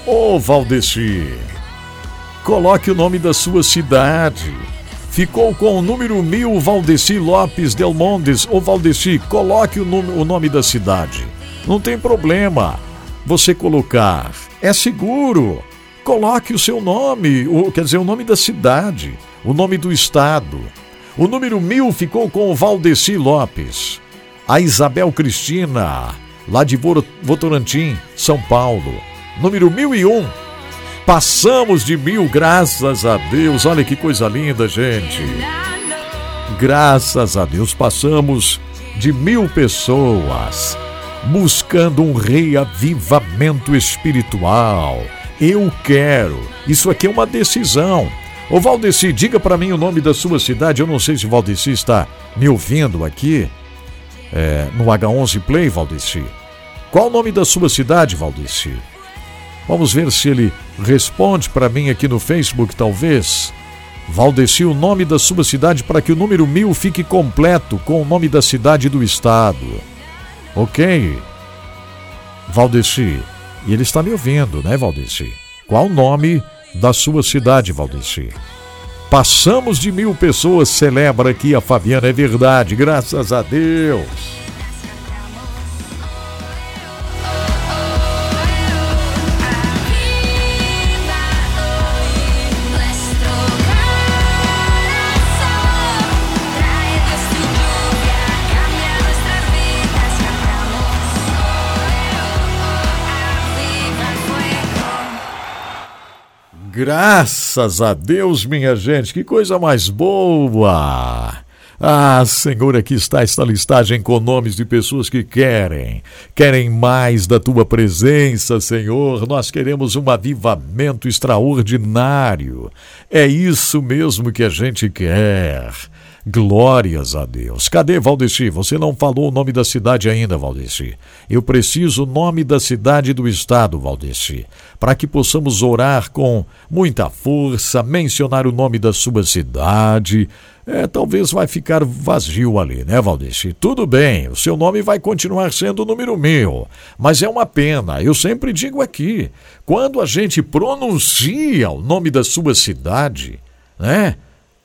Ô, Valdeci, coloque o nome da sua cidade. Ficou com o número mil, Valdeci Lopes Del Mondes. Ô, Valdeci, coloque o nome, o nome da cidade. Não tem problema você colocar. É seguro. Coloque o seu nome, ou, quer dizer, o nome da cidade, o nome do estado. O número mil ficou com o Valdeci Lopes. A Isabel Cristina, lá de Votorantim, São Paulo. Número mil e um. Passamos de mil, graças a Deus. Olha que coisa linda, gente. Graças a Deus, passamos de mil pessoas buscando um reavivamento espiritual. Eu quero. Isso aqui é uma decisão. Ô Valdeci, diga para mim o nome da sua cidade. Eu não sei se o Valdeci está me ouvindo aqui. é, no H onze Play, Valdeci. Qual o nome da sua cidade, Valdeci? Vamos ver se ele responde para mim aqui no Facebook, talvez. Valdeci, o nome da sua cidade, para que o número mil fique completo com o nome da cidade e do estado. Ok. Valdeci, e ele está me ouvindo, né, Valdeci? Qual o nome da sua cidade, Valdeci? Passamos de mil pessoas, celebra aqui a Fabiana, é verdade, graças a Deus. Graças a Deus, minha gente, que coisa mais boa! Ah, Senhor, aqui está esta listagem com nomes de pessoas que querem, querem mais da Tua presença, Senhor. Nós queremos um avivamento extraordinário. É isso mesmo que a gente quer. Glórias a Deus. Cadê, Valdeci? Você não falou o nome da cidade ainda, Valdeci. Eu preciso o nome da cidade e do estado, Valdeci, para que possamos orar com muita força, mencionar o nome da sua cidade. É, talvez vai ficar vazio ali, né, Valdeci? Tudo bem, o seu nome vai continuar sendo o número mil, mas é uma pena, eu sempre digo aqui, quando a gente pronuncia o nome da sua cidade, né,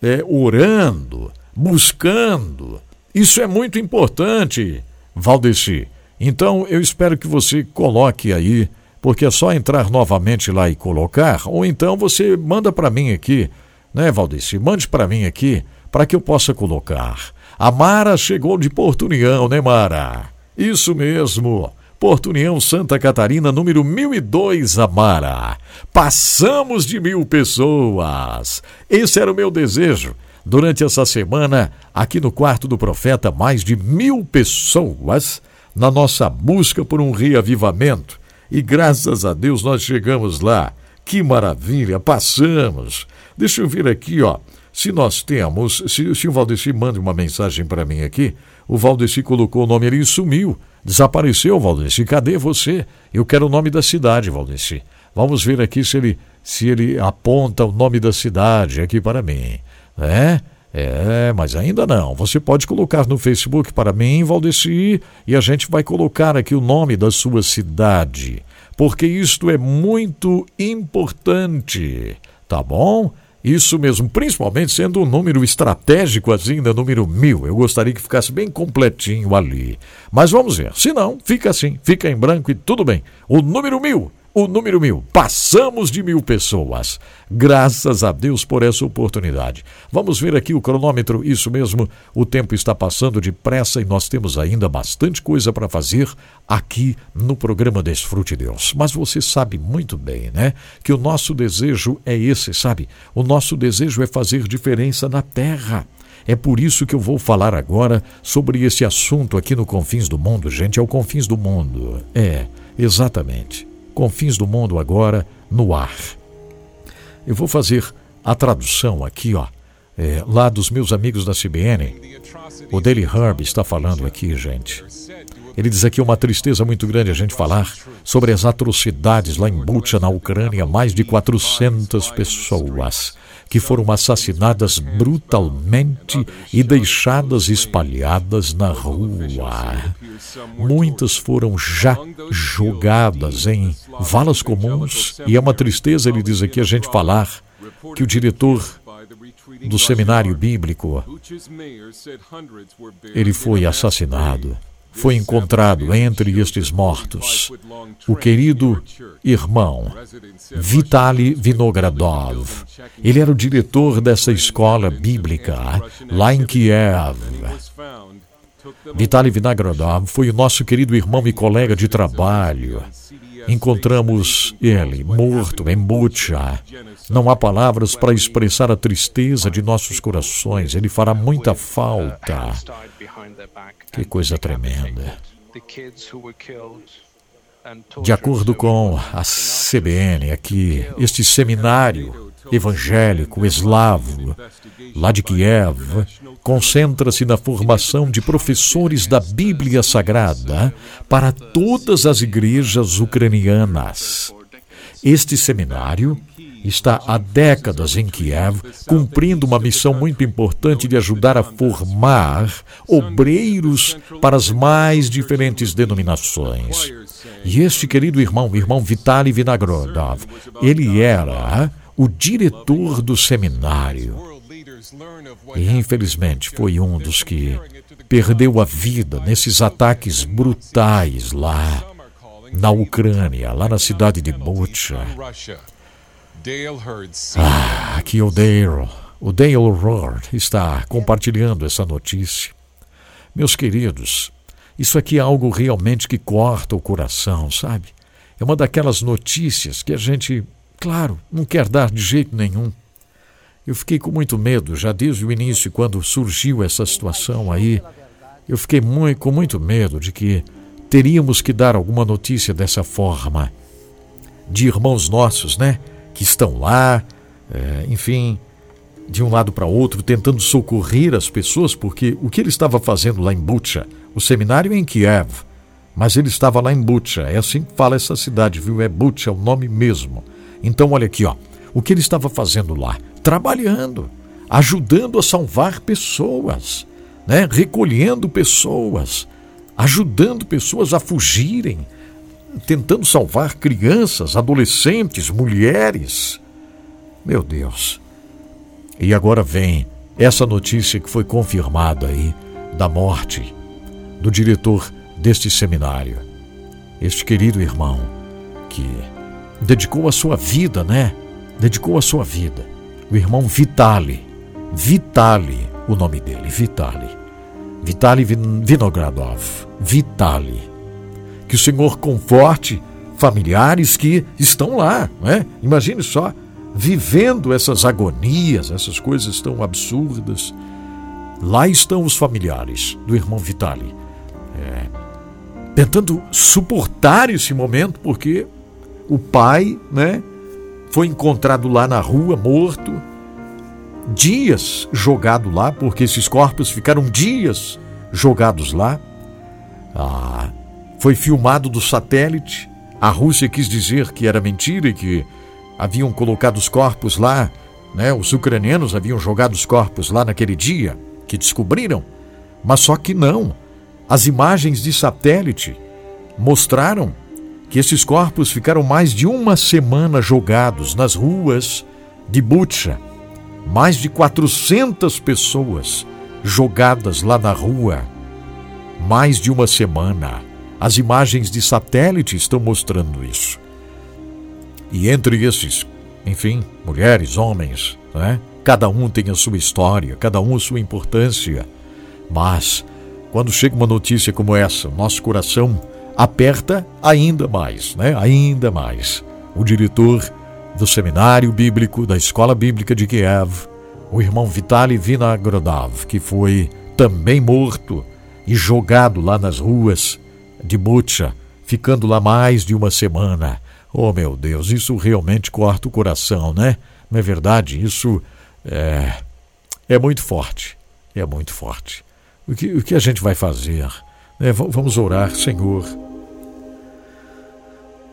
é, orando, buscando, isso é muito importante, Valdeci. Então, eu espero que você coloque aí, porque é só entrar novamente lá e colocar, ou então você manda para mim aqui, né, Valdeci? Mande para mim aqui, para que eu possa colocar. A Mara chegou de Portunião, né, Mara? Isso mesmo. Portunião, Santa Catarina, número mil e dois, Amara. Passamos de mil pessoas. Esse era o meu desejo. Durante essa semana, aqui no Quarto do Profeta, mais de mil pessoas na nossa busca por um reavivamento. E graças a Deus nós chegamos lá. Que maravilha, passamos. Deixa eu ver aqui, ó. Se nós temos, se, se o Valdeci manda uma mensagem para mim aqui, o Valdeci colocou o nome ali e sumiu. Desapareceu, Valdeci. Cadê você? Eu quero o nome da cidade, Valdeci. Vamos ver aqui se ele, se ele aponta o nome da cidade aqui para mim. É? É, mas ainda não. Você pode colocar no Facebook para mim, Valdeci, e a gente vai colocar aqui o nome da sua cidade, porque isto é muito importante, tá bom? Isso mesmo, principalmente sendo um número estratégico assim, da número mil. Eu gostaria que ficasse bem completinho ali. Mas vamos ver, se não, fica assim, fica em branco e tudo bem. O número mil, o número mil, passamos de mil pessoas. Graças a Deus por essa oportunidade. Vamos ver aqui o cronômetro, isso mesmo, o tempo está passando depressa e nós temos ainda bastante coisa para fazer aqui no programa Desfrute Deus. Mas você sabe muito bem, né? Que o nosso desejo é esse, sabe? O nosso desejo é fazer diferença na terra. É por isso que eu vou falar agora sobre esse assunto aqui no Confins do Mundo, gente. É o Confins do Mundo. É, exatamente. Confins do Mundo agora no ar. Eu vou fazer a tradução aqui, ó. É, lá dos meus amigos da C B N. O Daily Herb está falando aqui, gente. Ele diz aqui: uma tristeza muito grande a gente falar sobre as atrocidades lá em Bucha, na Ucrânia. Mais de quatrocentas pessoas que foram assassinadas brutalmente e deixadas espalhadas na rua. Muitas foram já jogadas em valas comuns. E é uma tristeza, ele diz aqui, a gente falar que o diretor do seminário bíblico, ele foi assassinado. Foi encontrado entre estes mortos o querido irmão Vitaliy Vinogradov. Ele era o diretor dessa escola bíblica lá em Kiev. Vitaliy Vinogradov foi o nosso querido irmão e colega de trabalho. Encontramos ele morto em Bucha. Não há palavras para expressar a tristeza de nossos corações. Ele fará muita falta. Que coisa tremenda. De acordo com a C B N aqui, este seminário evangélico eslavo lá de Kiev concentra-se na formação de professores da Bíblia Sagrada para todas as igrejas ucranianas. Este seminário está há décadas em Kiev, cumprindo uma missão muito importante de ajudar a formar obreiros para as mais diferentes denominações. E este querido irmão, irmão Vitaliy Vinogradov, ele era o diretor do seminário. E, infelizmente, foi um dos que perdeu a vida nesses ataques brutais lá na Ucrânia, lá na cidade de Bucha. Ah, aqui o Dale, o Dale Roard está compartilhando essa notícia. Meus queridos, isso aqui é algo realmente que corta o coração, sabe? É uma daquelas notícias que a gente, claro, não quer dar de jeito nenhum. Eu fiquei com muito medo, já desde o início, quando surgiu essa situação aí, eu fiquei muito, com muito medo de que teríamos que dar alguma notícia dessa forma, de irmãos nossos, né, que estão lá, é, enfim, de um lado para outro, tentando socorrer as pessoas, porque o que ele estava fazendo lá em Bucha, o seminário é em Kiev, mas ele estava lá em Bucha, é assim que fala essa cidade, viu, é Bucha, é o nome mesmo. Então, olha aqui, ó, o que ele estava fazendo lá? Trabalhando, ajudando a salvar pessoas, né? Recolhendo pessoas, ajudando pessoas a fugirem, tentando salvar crianças, adolescentes, mulheres. Meu Deus. E agora vem essa notícia que foi confirmada aí da morte do diretor deste seminário. Este querido irmão que dedicou a sua vida, né? Dedicou a sua vida. O irmão Vitaliy, Vitaliy, o nome dele, Vitaliy, Vitaliy Vinogradov, Vitaliy. Que o Senhor conforte familiares que estão lá, né? Imagine só, vivendo essas agonias, essas coisas tão absurdas. Lá estão os familiares do irmão Vitaliy, é, tentando suportar esse momento, porque o pai, né? Foi encontrado lá na rua, morto, dias jogado lá, porque esses corpos ficaram dias jogados lá. Ah, foi filmado do satélite. A Rússia quis dizer que era mentira e que haviam colocado os corpos lá, né? Os ucranianos haviam jogado os corpos lá naquele dia, que descobriram. Mas só que não. As imagens de satélite mostraram que esses corpos ficaram mais de uma semana jogados nas ruas de Bucha. Mais de quatrocentas pessoas jogadas lá na rua. Mais de uma semana. As imagens de satélite estão mostrando isso. E entre esses, enfim, mulheres, homens, né? Cada um tem a sua história, cada um a sua importância. Mas, quando chega uma notícia como essa, nosso coração aperta ainda mais, né? Ainda mais. O diretor do Seminário Bíblico, da Escola Bíblica de Kiev, o irmão Vitaliy Vinogradov, que foi também morto e jogado lá nas ruas de Bucha, ficando lá mais de uma semana. Oh, meu Deus, isso realmente corta o coração, né? Não é verdade? Isso é, é muito forte. É muito forte. O que, o que a gente vai fazer? É, vamos orar, Senhor.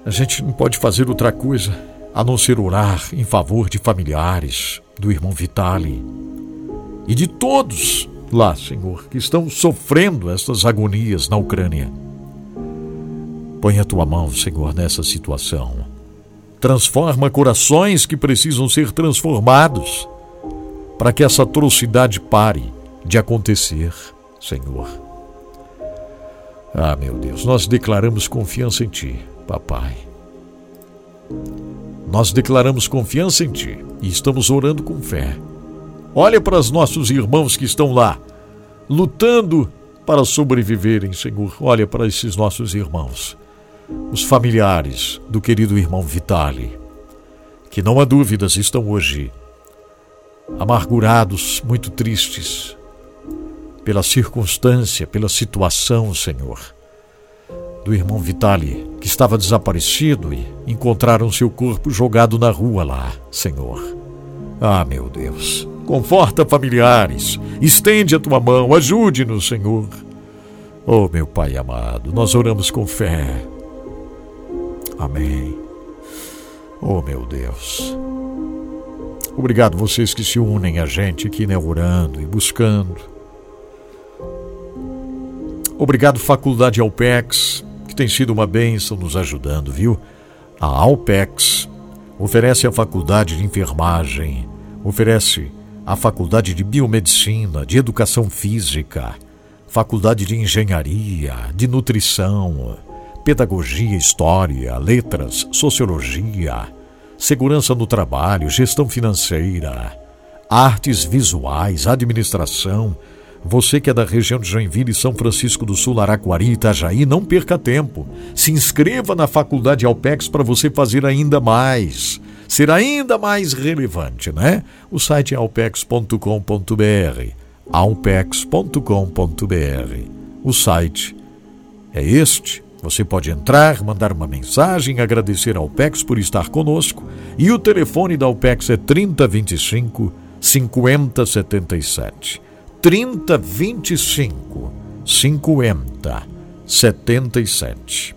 A gente não pode fazer outra coisa a não ser orar em favor de familiares do irmão Vitaliy e de todos lá, Senhor, que estão sofrendo estas agonias na Ucrânia. Põe a Tua mão, Senhor, nessa situação. Transforma corações que precisam ser transformados para que essa atrocidade pare de acontecer, Senhor. Ah, meu Deus, nós declaramos confiança em Ti, Papai. Nós declaramos confiança em Ti e estamos orando com fé. Olha para os nossos irmãos que estão lá, lutando para sobreviverem, Senhor. Olha para esses nossos irmãos, os familiares do querido irmão Vitaliy, que não há dúvidas estão hoje amargurados, muito tristes, pela circunstância, pela situação, Senhor, do irmão Vitaliy, que estava desaparecido e encontraram seu corpo jogado na rua lá, Senhor. Ah, meu Deus. conforta familiares, estende a tua mão, ajude-nos, Senhor. Oh, meu Pai amado, nós oramos com fé. Amém. Oh, meu Deus. Obrigado vocês que se unem a gente aqui, né, orando e buscando. Obrigado, Faculdade Alpex, que tem sido uma bênção nos ajudando, viu? A Alpex oferece a Faculdade de Enfermagem, oferece a Faculdade de Biomedicina, de Educação Física, Faculdade de Engenharia, de Nutrição, Pedagogia, História, Letras, Sociologia, Segurança no Trabalho, Gestão Financeira, Artes Visuais, Administração. Você que é da região de Joinville e São Francisco do Sul, Araquari e Itajaí, não perca tempo. Se inscreva na Faculdade Alpex para você fazer ainda mais, ser ainda mais relevante, né? O site é alpex ponto com ponto br. alpex ponto com ponto br. O site é este. Você pode entrar, mandar uma mensagem, agradecer a Alpex por estar conosco. E o telefone da Alpex é trinta, vinte e cinco, cinquenta, setenta e sete. trinta, vinte e cinco, cinquenta, setenta e sete.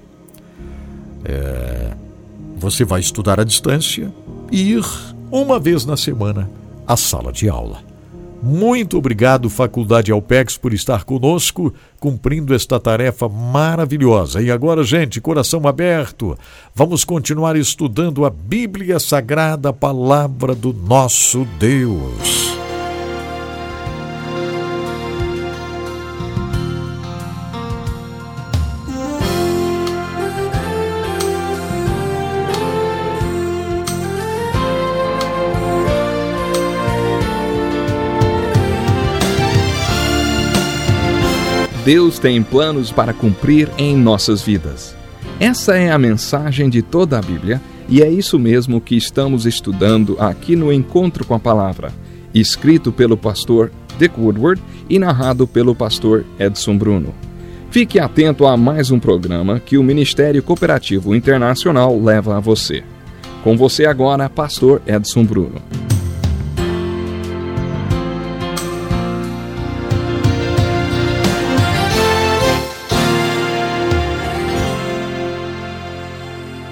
É, você vai estudar à distância e ir uma vez na semana à sala de aula. Muito obrigado, Faculdade Alpex, por estar conosco, cumprindo esta tarefa maravilhosa. E agora, gente, coração aberto, vamos continuar estudando a Bíblia Sagrada, a Palavra do nosso Deus. Deus tem planos para cumprir em nossas vidas. Essa é a mensagem de toda a Bíblia e é isso mesmo que estamos estudando aqui no Encontro com a Palavra, escrito pelo pastor Dick Woodward e narrado pelo pastor Edson Bruno. Fique atento a mais um programa que o Ministério Cooperativo Internacional leva a você. Com você agora, pastor Edson Bruno.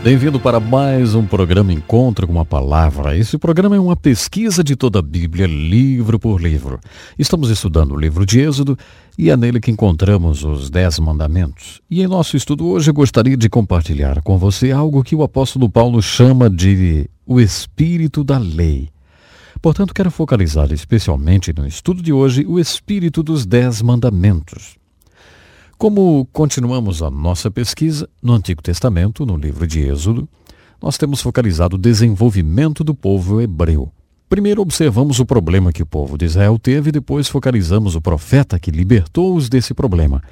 Bem-vindo para mais um programa Encontro com a Palavra. Esse programa é uma pesquisa de toda a Bíblia, livro por livro. Estamos estudando o livro de Êxodo e é nele que encontramos os Dez Mandamentos. E em nosso estudo hoje eu gostaria de compartilhar com você algo que o apóstolo Paulo chama de o espírito da lei. Portanto, quero focalizar especialmente no estudo de hoje o espírito dos Dez Mandamentos. Como continuamos a nossa pesquisa no Antigo Testamento, no livro de Êxodo, nós temos focalizado o desenvolvimento do povo hebreu. Primeiro observamos o problema que o povo de Israel teve, depois focalizamos o profeta que libertou-os desse problema.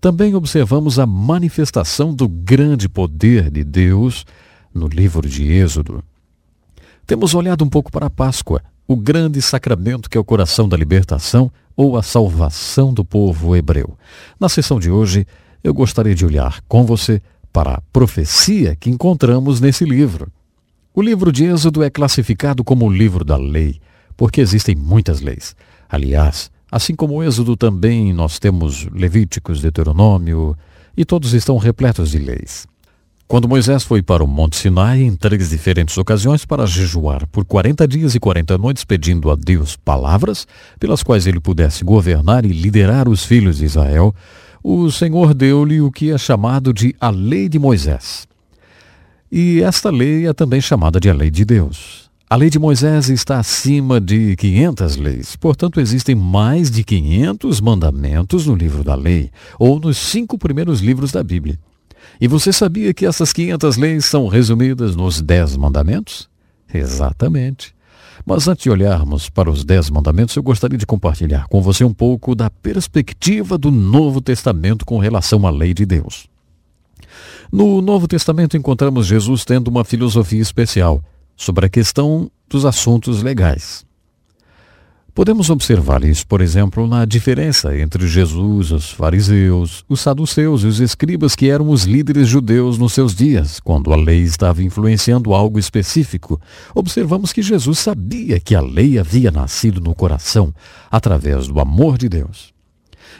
Também observamos a manifestação do grande poder de Deus no livro de Êxodo. Temos olhado um pouco para a Páscoa, o grande sacramento que é o coração da libertação, ou a salvação do povo hebreu. Na sessão de hoje, eu gostaria de olhar com você para a profecia que encontramos nesse livro. O livro de Êxodo é classificado como o livro da lei, porque existem muitas leis. Aliás, assim como o Êxodo, também nós temos Levíticos, Deuteronômio, e todos estão repletos de leis. Quando Moisés foi para o Monte Sinai, em três diferentes ocasiões, para jejuar por quarenta dias e quarenta noites, pedindo a Deus palavras pelas quais ele pudesse governar e liderar os filhos de Israel, o Senhor deu-lhe o que é chamado de a Lei de Moisés. E esta lei é também chamada de a Lei de Deus. A Lei de Moisés está acima de quinhentas leis, portanto existem mais de quinhentos mandamentos no livro da lei, ou nos cinco primeiros livros da Bíblia. E você sabia que essas quinhentas leis são resumidas nos Dez Mandamentos? Exatamente. Mas antes de olharmos para os Dez Mandamentos, eu gostaria de compartilhar com você um pouco da perspectiva do Novo Testamento com relação à lei de Deus. No Novo Testamento encontramos Jesus tendo uma filosofia especial sobre a questão dos assuntos legais. Podemos observar isso, por exemplo, na diferença entre Jesus, os fariseus, os saduceus e os escribas, que eram os líderes judeus nos seus dias, quando a lei estava influenciando algo específico. Observamos que Jesus sabia que a lei havia nascido no coração, através do amor de Deus.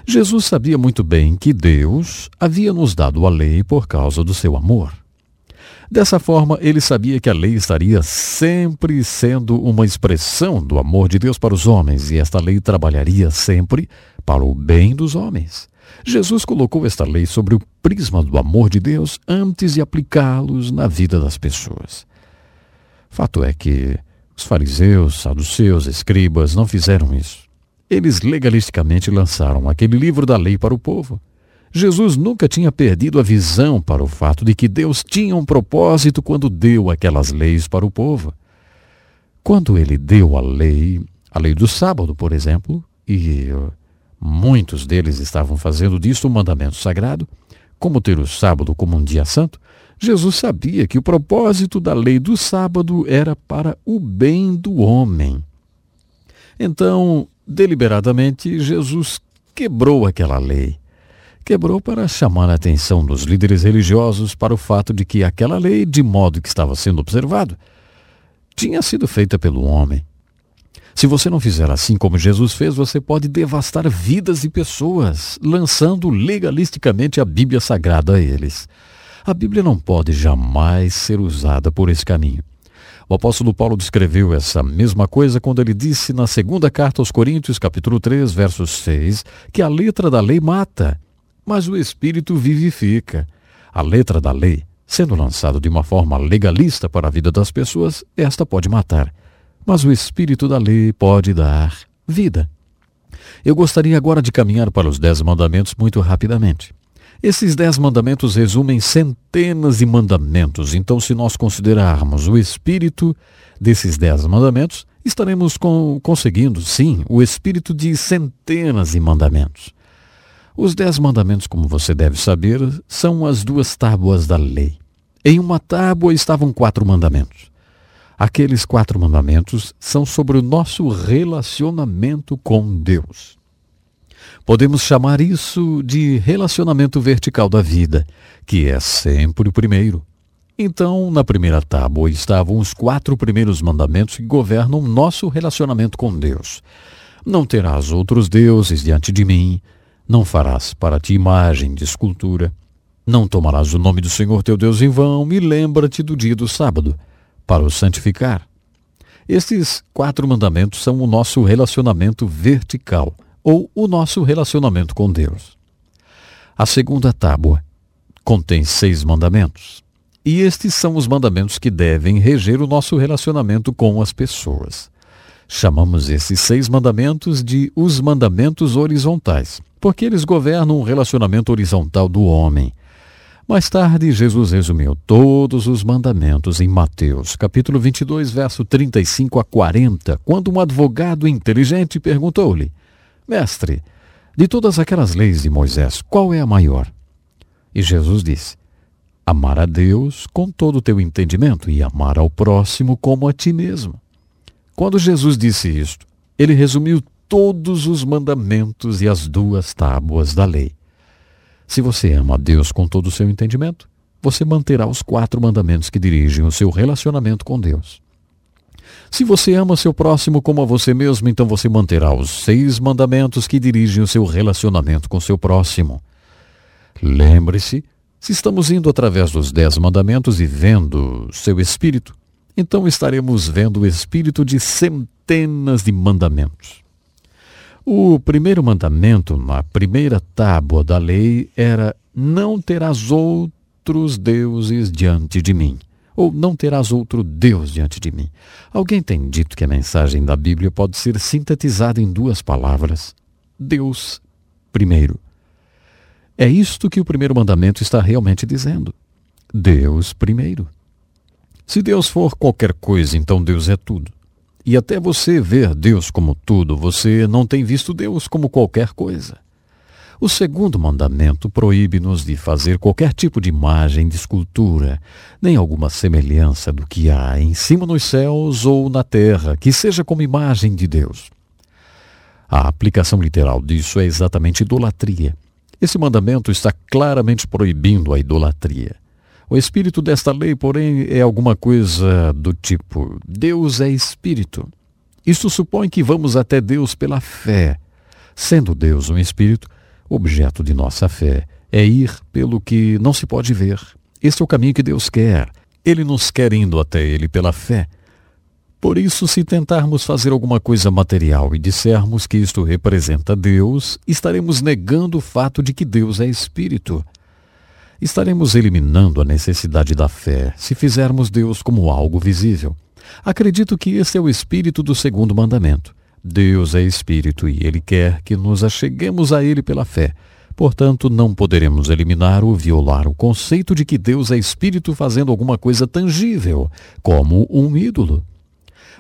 Jesus sabia muito bem que Deus havia nos dado a lei por causa do seu amor. Dessa forma, ele sabia que a lei estaria sempre sendo uma expressão do amor de Deus para os homens, e esta lei trabalharia sempre para o bem dos homens. Jesus colocou esta lei sobre o prisma do amor de Deus antes de aplicá-los na vida das pessoas. Fato é que os fariseus, saduceus, escribas não fizeram isso. Eles legalisticamente lançaram aquele livro da lei para o povo. Jesus nunca tinha perdido a visão para o fato de que Deus tinha um propósito quando deu aquelas leis para o povo. Quando ele deu a lei, a lei do sábado, por exemplo, e muitos deles estavam fazendo disso um mandamento sagrado, como ter o sábado como um dia santo, Jesus sabia que o propósito da lei do sábado era para o bem do homem. Então, deliberadamente, Jesus quebrou aquela lei. Quebrou para chamar a atenção dos líderes religiosos para o fato de que aquela lei, de modo que estava sendo observado, tinha sido feita pelo homem. Se você não fizer assim como Jesus fez, você pode devastar vidas de pessoas, lançando legalisticamente a Bíblia Sagrada a eles. A Bíblia não pode jamais ser usada por esse caminho. O apóstolo Paulo descreveu essa mesma coisa quando ele disse na segunda carta aos Coríntios, capítulo três, verso seis, que a letra da lei mata, mas o Espírito vivifica. A letra da lei, sendo lançada de uma forma legalista para a vida das pessoas, esta pode matar, mas o Espírito da lei pode dar vida. Eu gostaria agora de caminhar para os dez mandamentos muito rapidamente. Esses dez mandamentos resumem centenas de mandamentos. Então, se nós considerarmos o espírito desses dez mandamentos, estaremos com, conseguindo, sim, o espírito de centenas de mandamentos. Os dez mandamentos, como você deve saber, são as duas tábuas da lei. Em uma tábua estavam quatro mandamentos. Aqueles quatro mandamentos são sobre o nosso relacionamento com Deus. Podemos chamar isso de relacionamento vertical da vida, que é sempre o primeiro. Então, na primeira tábua estavam os quatro primeiros mandamentos que governam nosso relacionamento com Deus. Não terás outros deuses diante de mim. Não farás para ti imagem de escultura. Não tomarás o nome do Senhor teu Deus em vão, e lembra-te do dia do sábado, para o santificar. Estes quatro mandamentos são o nosso relacionamento vertical, ou o nosso relacionamento com Deus. A segunda tábua contém seis mandamentos, e estes são os mandamentos que devem reger o nosso relacionamento com as pessoas. Chamamos esses seis mandamentos de os mandamentos horizontais, porque eles governam o relacionamento horizontal do homem. Mais tarde, Jesus resumiu todos os mandamentos em Mateus, capítulo vinte e dois, verso trinta e cinco a quarenta, quando um advogado inteligente perguntou-lhe: Mestre, de todas aquelas leis de Moisés, qual é a maior? E Jesus disse: amar a Deus com todo o teu entendimento e amar ao próximo como a ti mesmo. Quando Jesus disse isto, ele resumiu todos os mandamentos e as duas tábuas da lei. Se você ama a Deus com todo o seu entendimento, você manterá os quatro mandamentos que dirigem o seu relacionamento com Deus. Se você ama seu próximo como a você mesmo, então você manterá os seis mandamentos que dirigem o seu relacionamento com seu próximo. Lembre-se, se estamos indo através dos dez mandamentos e vendo seu espírito, então estaremos vendo o espírito de centenas de mandamentos. O primeiro mandamento na primeira tábua da lei era: não terás outros deuses diante de mim. Ou não terás outro Deus diante de mim. Alguém tem dito que a mensagem da Bíblia pode ser sintetizada em duas palavras: Deus primeiro. É isto que o primeiro mandamento está realmente dizendo: Deus primeiro. Se Deus for qualquer coisa, então Deus é tudo. E até você ver Deus como tudo, você não tem visto Deus como qualquer coisa. O segundo mandamento proíbe-nos de fazer qualquer tipo de imagem de escultura, nem alguma semelhança do que há em cima nos céus ou na terra, que seja como imagem de Deus. A aplicação literal disso é exatamente idolatria. Esse mandamento está claramente proibindo a idolatria. O espírito desta lei, porém, é alguma coisa do tipo: Deus é espírito. Isso supõe que vamos até Deus pela fé. Sendo Deus um espírito, objeto de nossa fé é ir pelo que não se pode ver. Este é o caminho que Deus quer. Ele nos quer indo até Ele pela fé. Por isso, se tentarmos fazer alguma coisa material e dissermos que isto representa Deus, estaremos negando o fato de que Deus é espírito. Estaremos eliminando a necessidade da fé se fizermos Deus como algo visível. Acredito que esse é o espírito do segundo mandamento. Deus é espírito e Ele quer que nos acheguemos a Ele pela fé. Portanto, não poderemos eliminar ou violar o conceito de que Deus é espírito fazendo alguma coisa tangível, como um ídolo.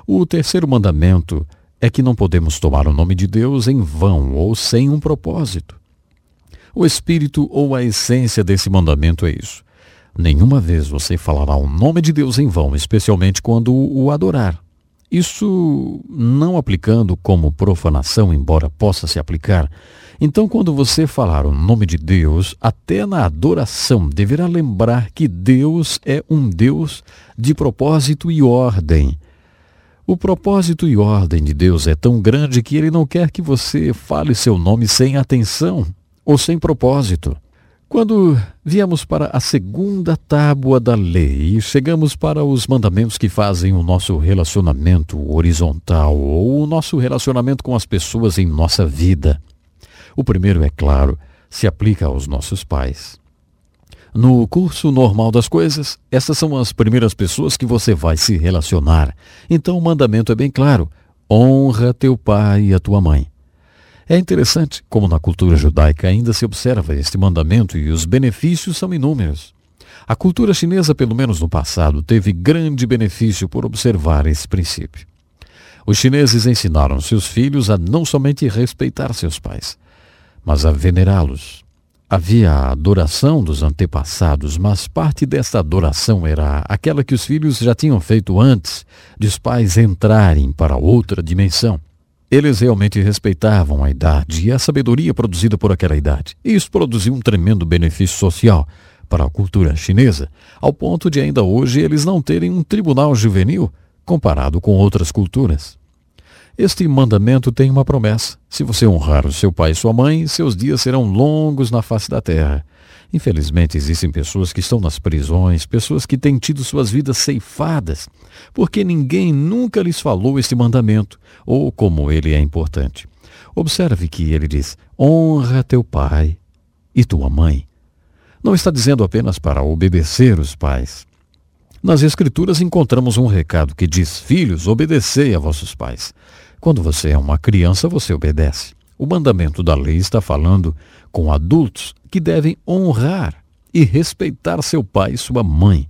O terceiro mandamento é que não podemos tomar o nome de Deus em vão ou sem um propósito. O espírito ou a essência desse mandamento é isso. Nenhuma vez você falará o nome de Deus em vão, especialmente quando o adorar. Isso não aplicando como profanação, embora possa se aplicar. Então, quando você falar o nome de Deus, até na adoração, deverá lembrar que Deus é um Deus de propósito e ordem. O propósito e ordem de Deus é tão grande que Ele não quer que você fale seu nome sem atenção ou sem propósito. Quando viemos para a segunda tábua da lei e chegamos para os mandamentos que fazem o nosso relacionamento horizontal ou o nosso relacionamento com as pessoas em nossa vida. O primeiro, é claro, se aplica aos nossos pais. No curso normal das coisas, essas são as primeiras pessoas que você vai se relacionar. Então o mandamento é bem claro: honra teu pai e a tua mãe. É interessante como na cultura judaica ainda se observa este mandamento e os benefícios são inúmeros. A cultura chinesa, pelo menos no passado, teve grande benefício por observar esse princípio. Os chineses ensinaram seus filhos a não somente respeitar seus pais, mas a venerá-los. Havia a adoração dos antepassados, mas parte desta adoração era aquela que os filhos já tinham feito antes de os pais entrarem para outra dimensão. Eles realmente respeitavam a idade e a sabedoria produzida por aquela idade. E isso produziu um tremendo benefício social para a cultura chinesa, ao ponto de ainda hoje eles não terem um tribunal juvenil comparado com outras culturas. Este mandamento tem uma promessa. Se você honrar o seu pai e sua mãe, seus dias serão longos na face da terra. Infelizmente, existem pessoas que estão nas prisões, pessoas que têm tido suas vidas ceifadas, porque ninguém nunca lhes falou este mandamento, ou como ele é importante. Observe que ele diz: honra teu pai e tua mãe. Não está dizendo apenas para obedecer os pais. Nas Escrituras encontramos um recado que diz: filhos, obedecei a vossos pais. Quando você é uma criança, você obedece. O mandamento da lei está falando com adultos que devem honrar e respeitar seu pai e sua mãe.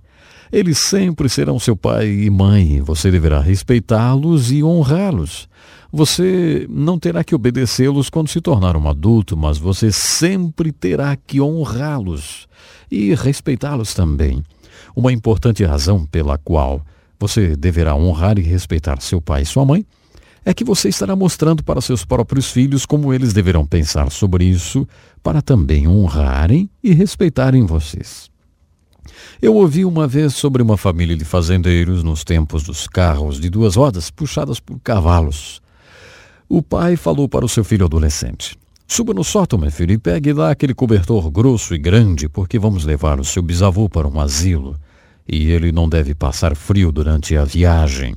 Eles sempre serão seu pai e mãe. Você deverá respeitá-los e honrá-los. Você não terá que obedecê-los quando se tornar um adulto, mas você sempre terá que honrá-los e respeitá-los também. Uma importante razão pela qual você deverá honrar e respeitar seu pai e sua mãe é que você estará mostrando para seus próprios filhos como eles deverão pensar sobre isso para também honrarem e respeitarem vocês. Eu ouvi uma vez sobre uma família de fazendeiros nos tempos dos carros de duas rodas puxadas por cavalos. O pai falou para o seu filho adolescente: suba no sótão, meu filho, e pegue lá aquele cobertor grosso e grande, porque vamos levar o seu bisavô para um asilo e ele não deve passar frio durante a viagem.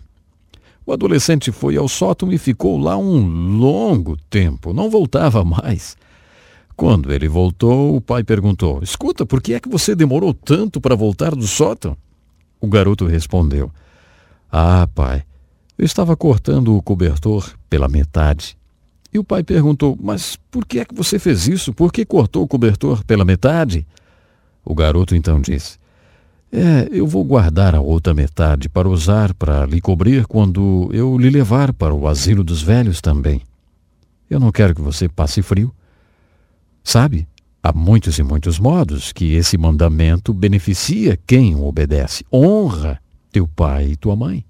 O adolescente foi ao sótão e ficou lá um longo tempo. Não voltava mais. Quando ele voltou, o pai perguntou: escuta, por que é que você demorou tanto para voltar do sótão? O garoto respondeu: ah, pai, eu estava cortando o cobertor pela metade. E o pai perguntou: mas por que é que você fez isso? Por que cortou o cobertor pela metade? O garoto então disse: É, eu vou guardar a outra metade para usar para lhe cobrir quando eu lhe levar para o asilo dos velhos também. Eu não quero que você passe frio. Sabe, há muitos e muitos modos que esse mandamento beneficia quem o obedece. Honra teu pai e tua mãe.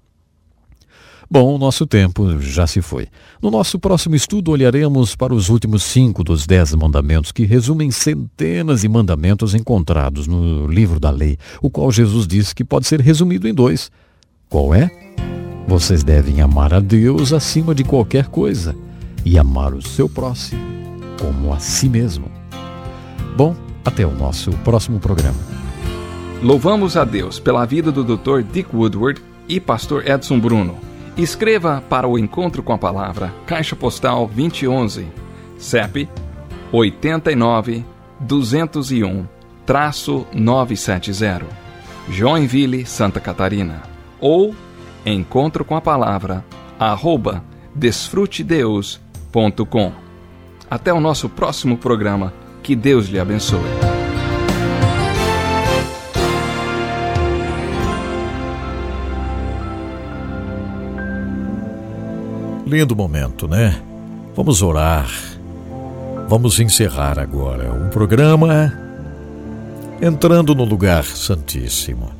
Bom, o nosso tempo já se foi. No nosso próximo estudo olharemos para os últimos cinco dos dez mandamentos, que resumem centenas de mandamentos encontrados no livro da lei, o qual Jesus disse que pode ser resumido em dois. Qual é? Vocês devem amar a Deus acima de qualquer coisa e amar o seu próximo como a si mesmo. Bom, até o nosso próximo programa. Louvamos a Deus pela vida do doutor Dick Woodward e pastor Edson Bruno. Escreva para o Encontro com a Palavra, Caixa Postal dois mil e onze, C E P oito nove dois zero um nove sete zero, Joinville, Santa Catarina, ou Encontro com a Palavra, arroba desfrute deus ponto com. Até o nosso próximo programa. Que Deus lhe abençoe. Lindo momento, né? Vamos orar. Vamos encerrar agora o programa entrando no lugar santíssimo.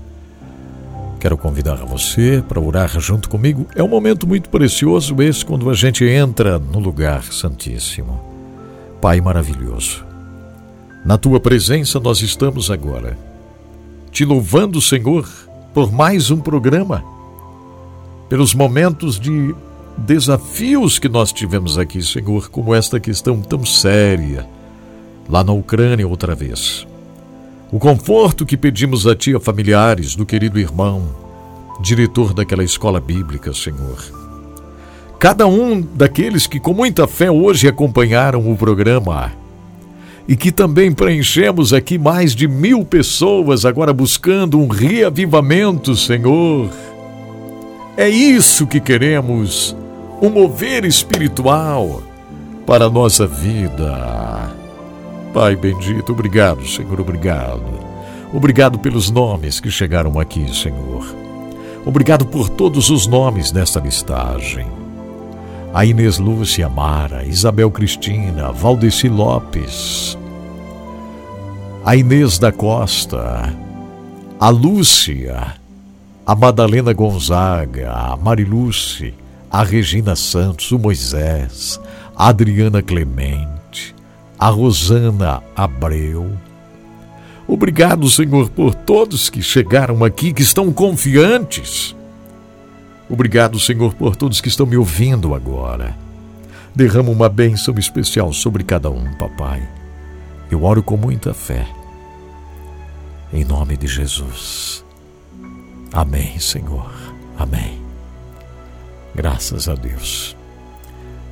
Quero convidar você para orar junto comigo. É um momento muito precioso esse, quando a gente entra no lugar santíssimo. Pai maravilhoso, na tua presença nós estamos agora, te louvando, Senhor, por mais um programa, pelos momentos de desafios que nós tivemos aqui, Senhor, como esta questão tão séria lá na Ucrânia outra vez. O conforto que pedimos a ti, a familiares do querido irmão, diretor daquela escola bíblica, Senhor. Cada um daqueles que com muita fé hoje acompanharam o programa e que também preenchemos aqui mais de mil pessoas agora buscando um reavivamento, Senhor. É isso que queremos. Um mover espiritual para a nossa vida. Pai bendito, obrigado, Senhor, obrigado. Obrigado pelos nomes que chegaram aqui, Senhor. Obrigado por todos os nomes nesta listagem. A Inês Lúcia Mara, Isabel Cristina, Valdeci Lopes, a Inês da Costa, a Lúcia, a Madalena Gonzaga, a Mariluce, a Regina Santos, o Moisés, a Adriana Clemente, a Rosana Abreu. Obrigado, Senhor, por todos que chegaram aqui, que estão confiantes. Obrigado, Senhor, por todos que estão me ouvindo agora. Derrama uma bênção especial sobre cada um, papai. Eu oro com muita fé. Em nome de Jesus. Amém, Senhor. Amém. Graças a Deus.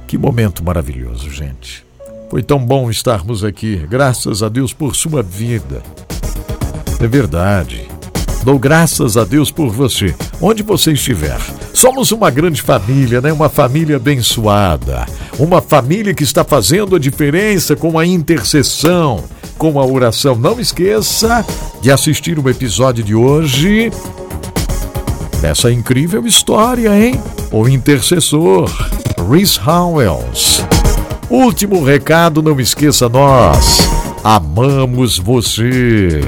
Que momento maravilhoso, gente. Foi tão bom estarmos aqui. Graças a Deus por sua vida. É verdade. Dou graças a Deus por você, onde você estiver. Somos uma grande família, né? Uma família abençoada. Uma família que está fazendo a diferença com a intercessão, com a oração. Não esqueça de assistir o episódio de hoje. Dessa incrível história, hein? O Intercessor, Rees Howells. Último recado, não esqueça, nós amamos você.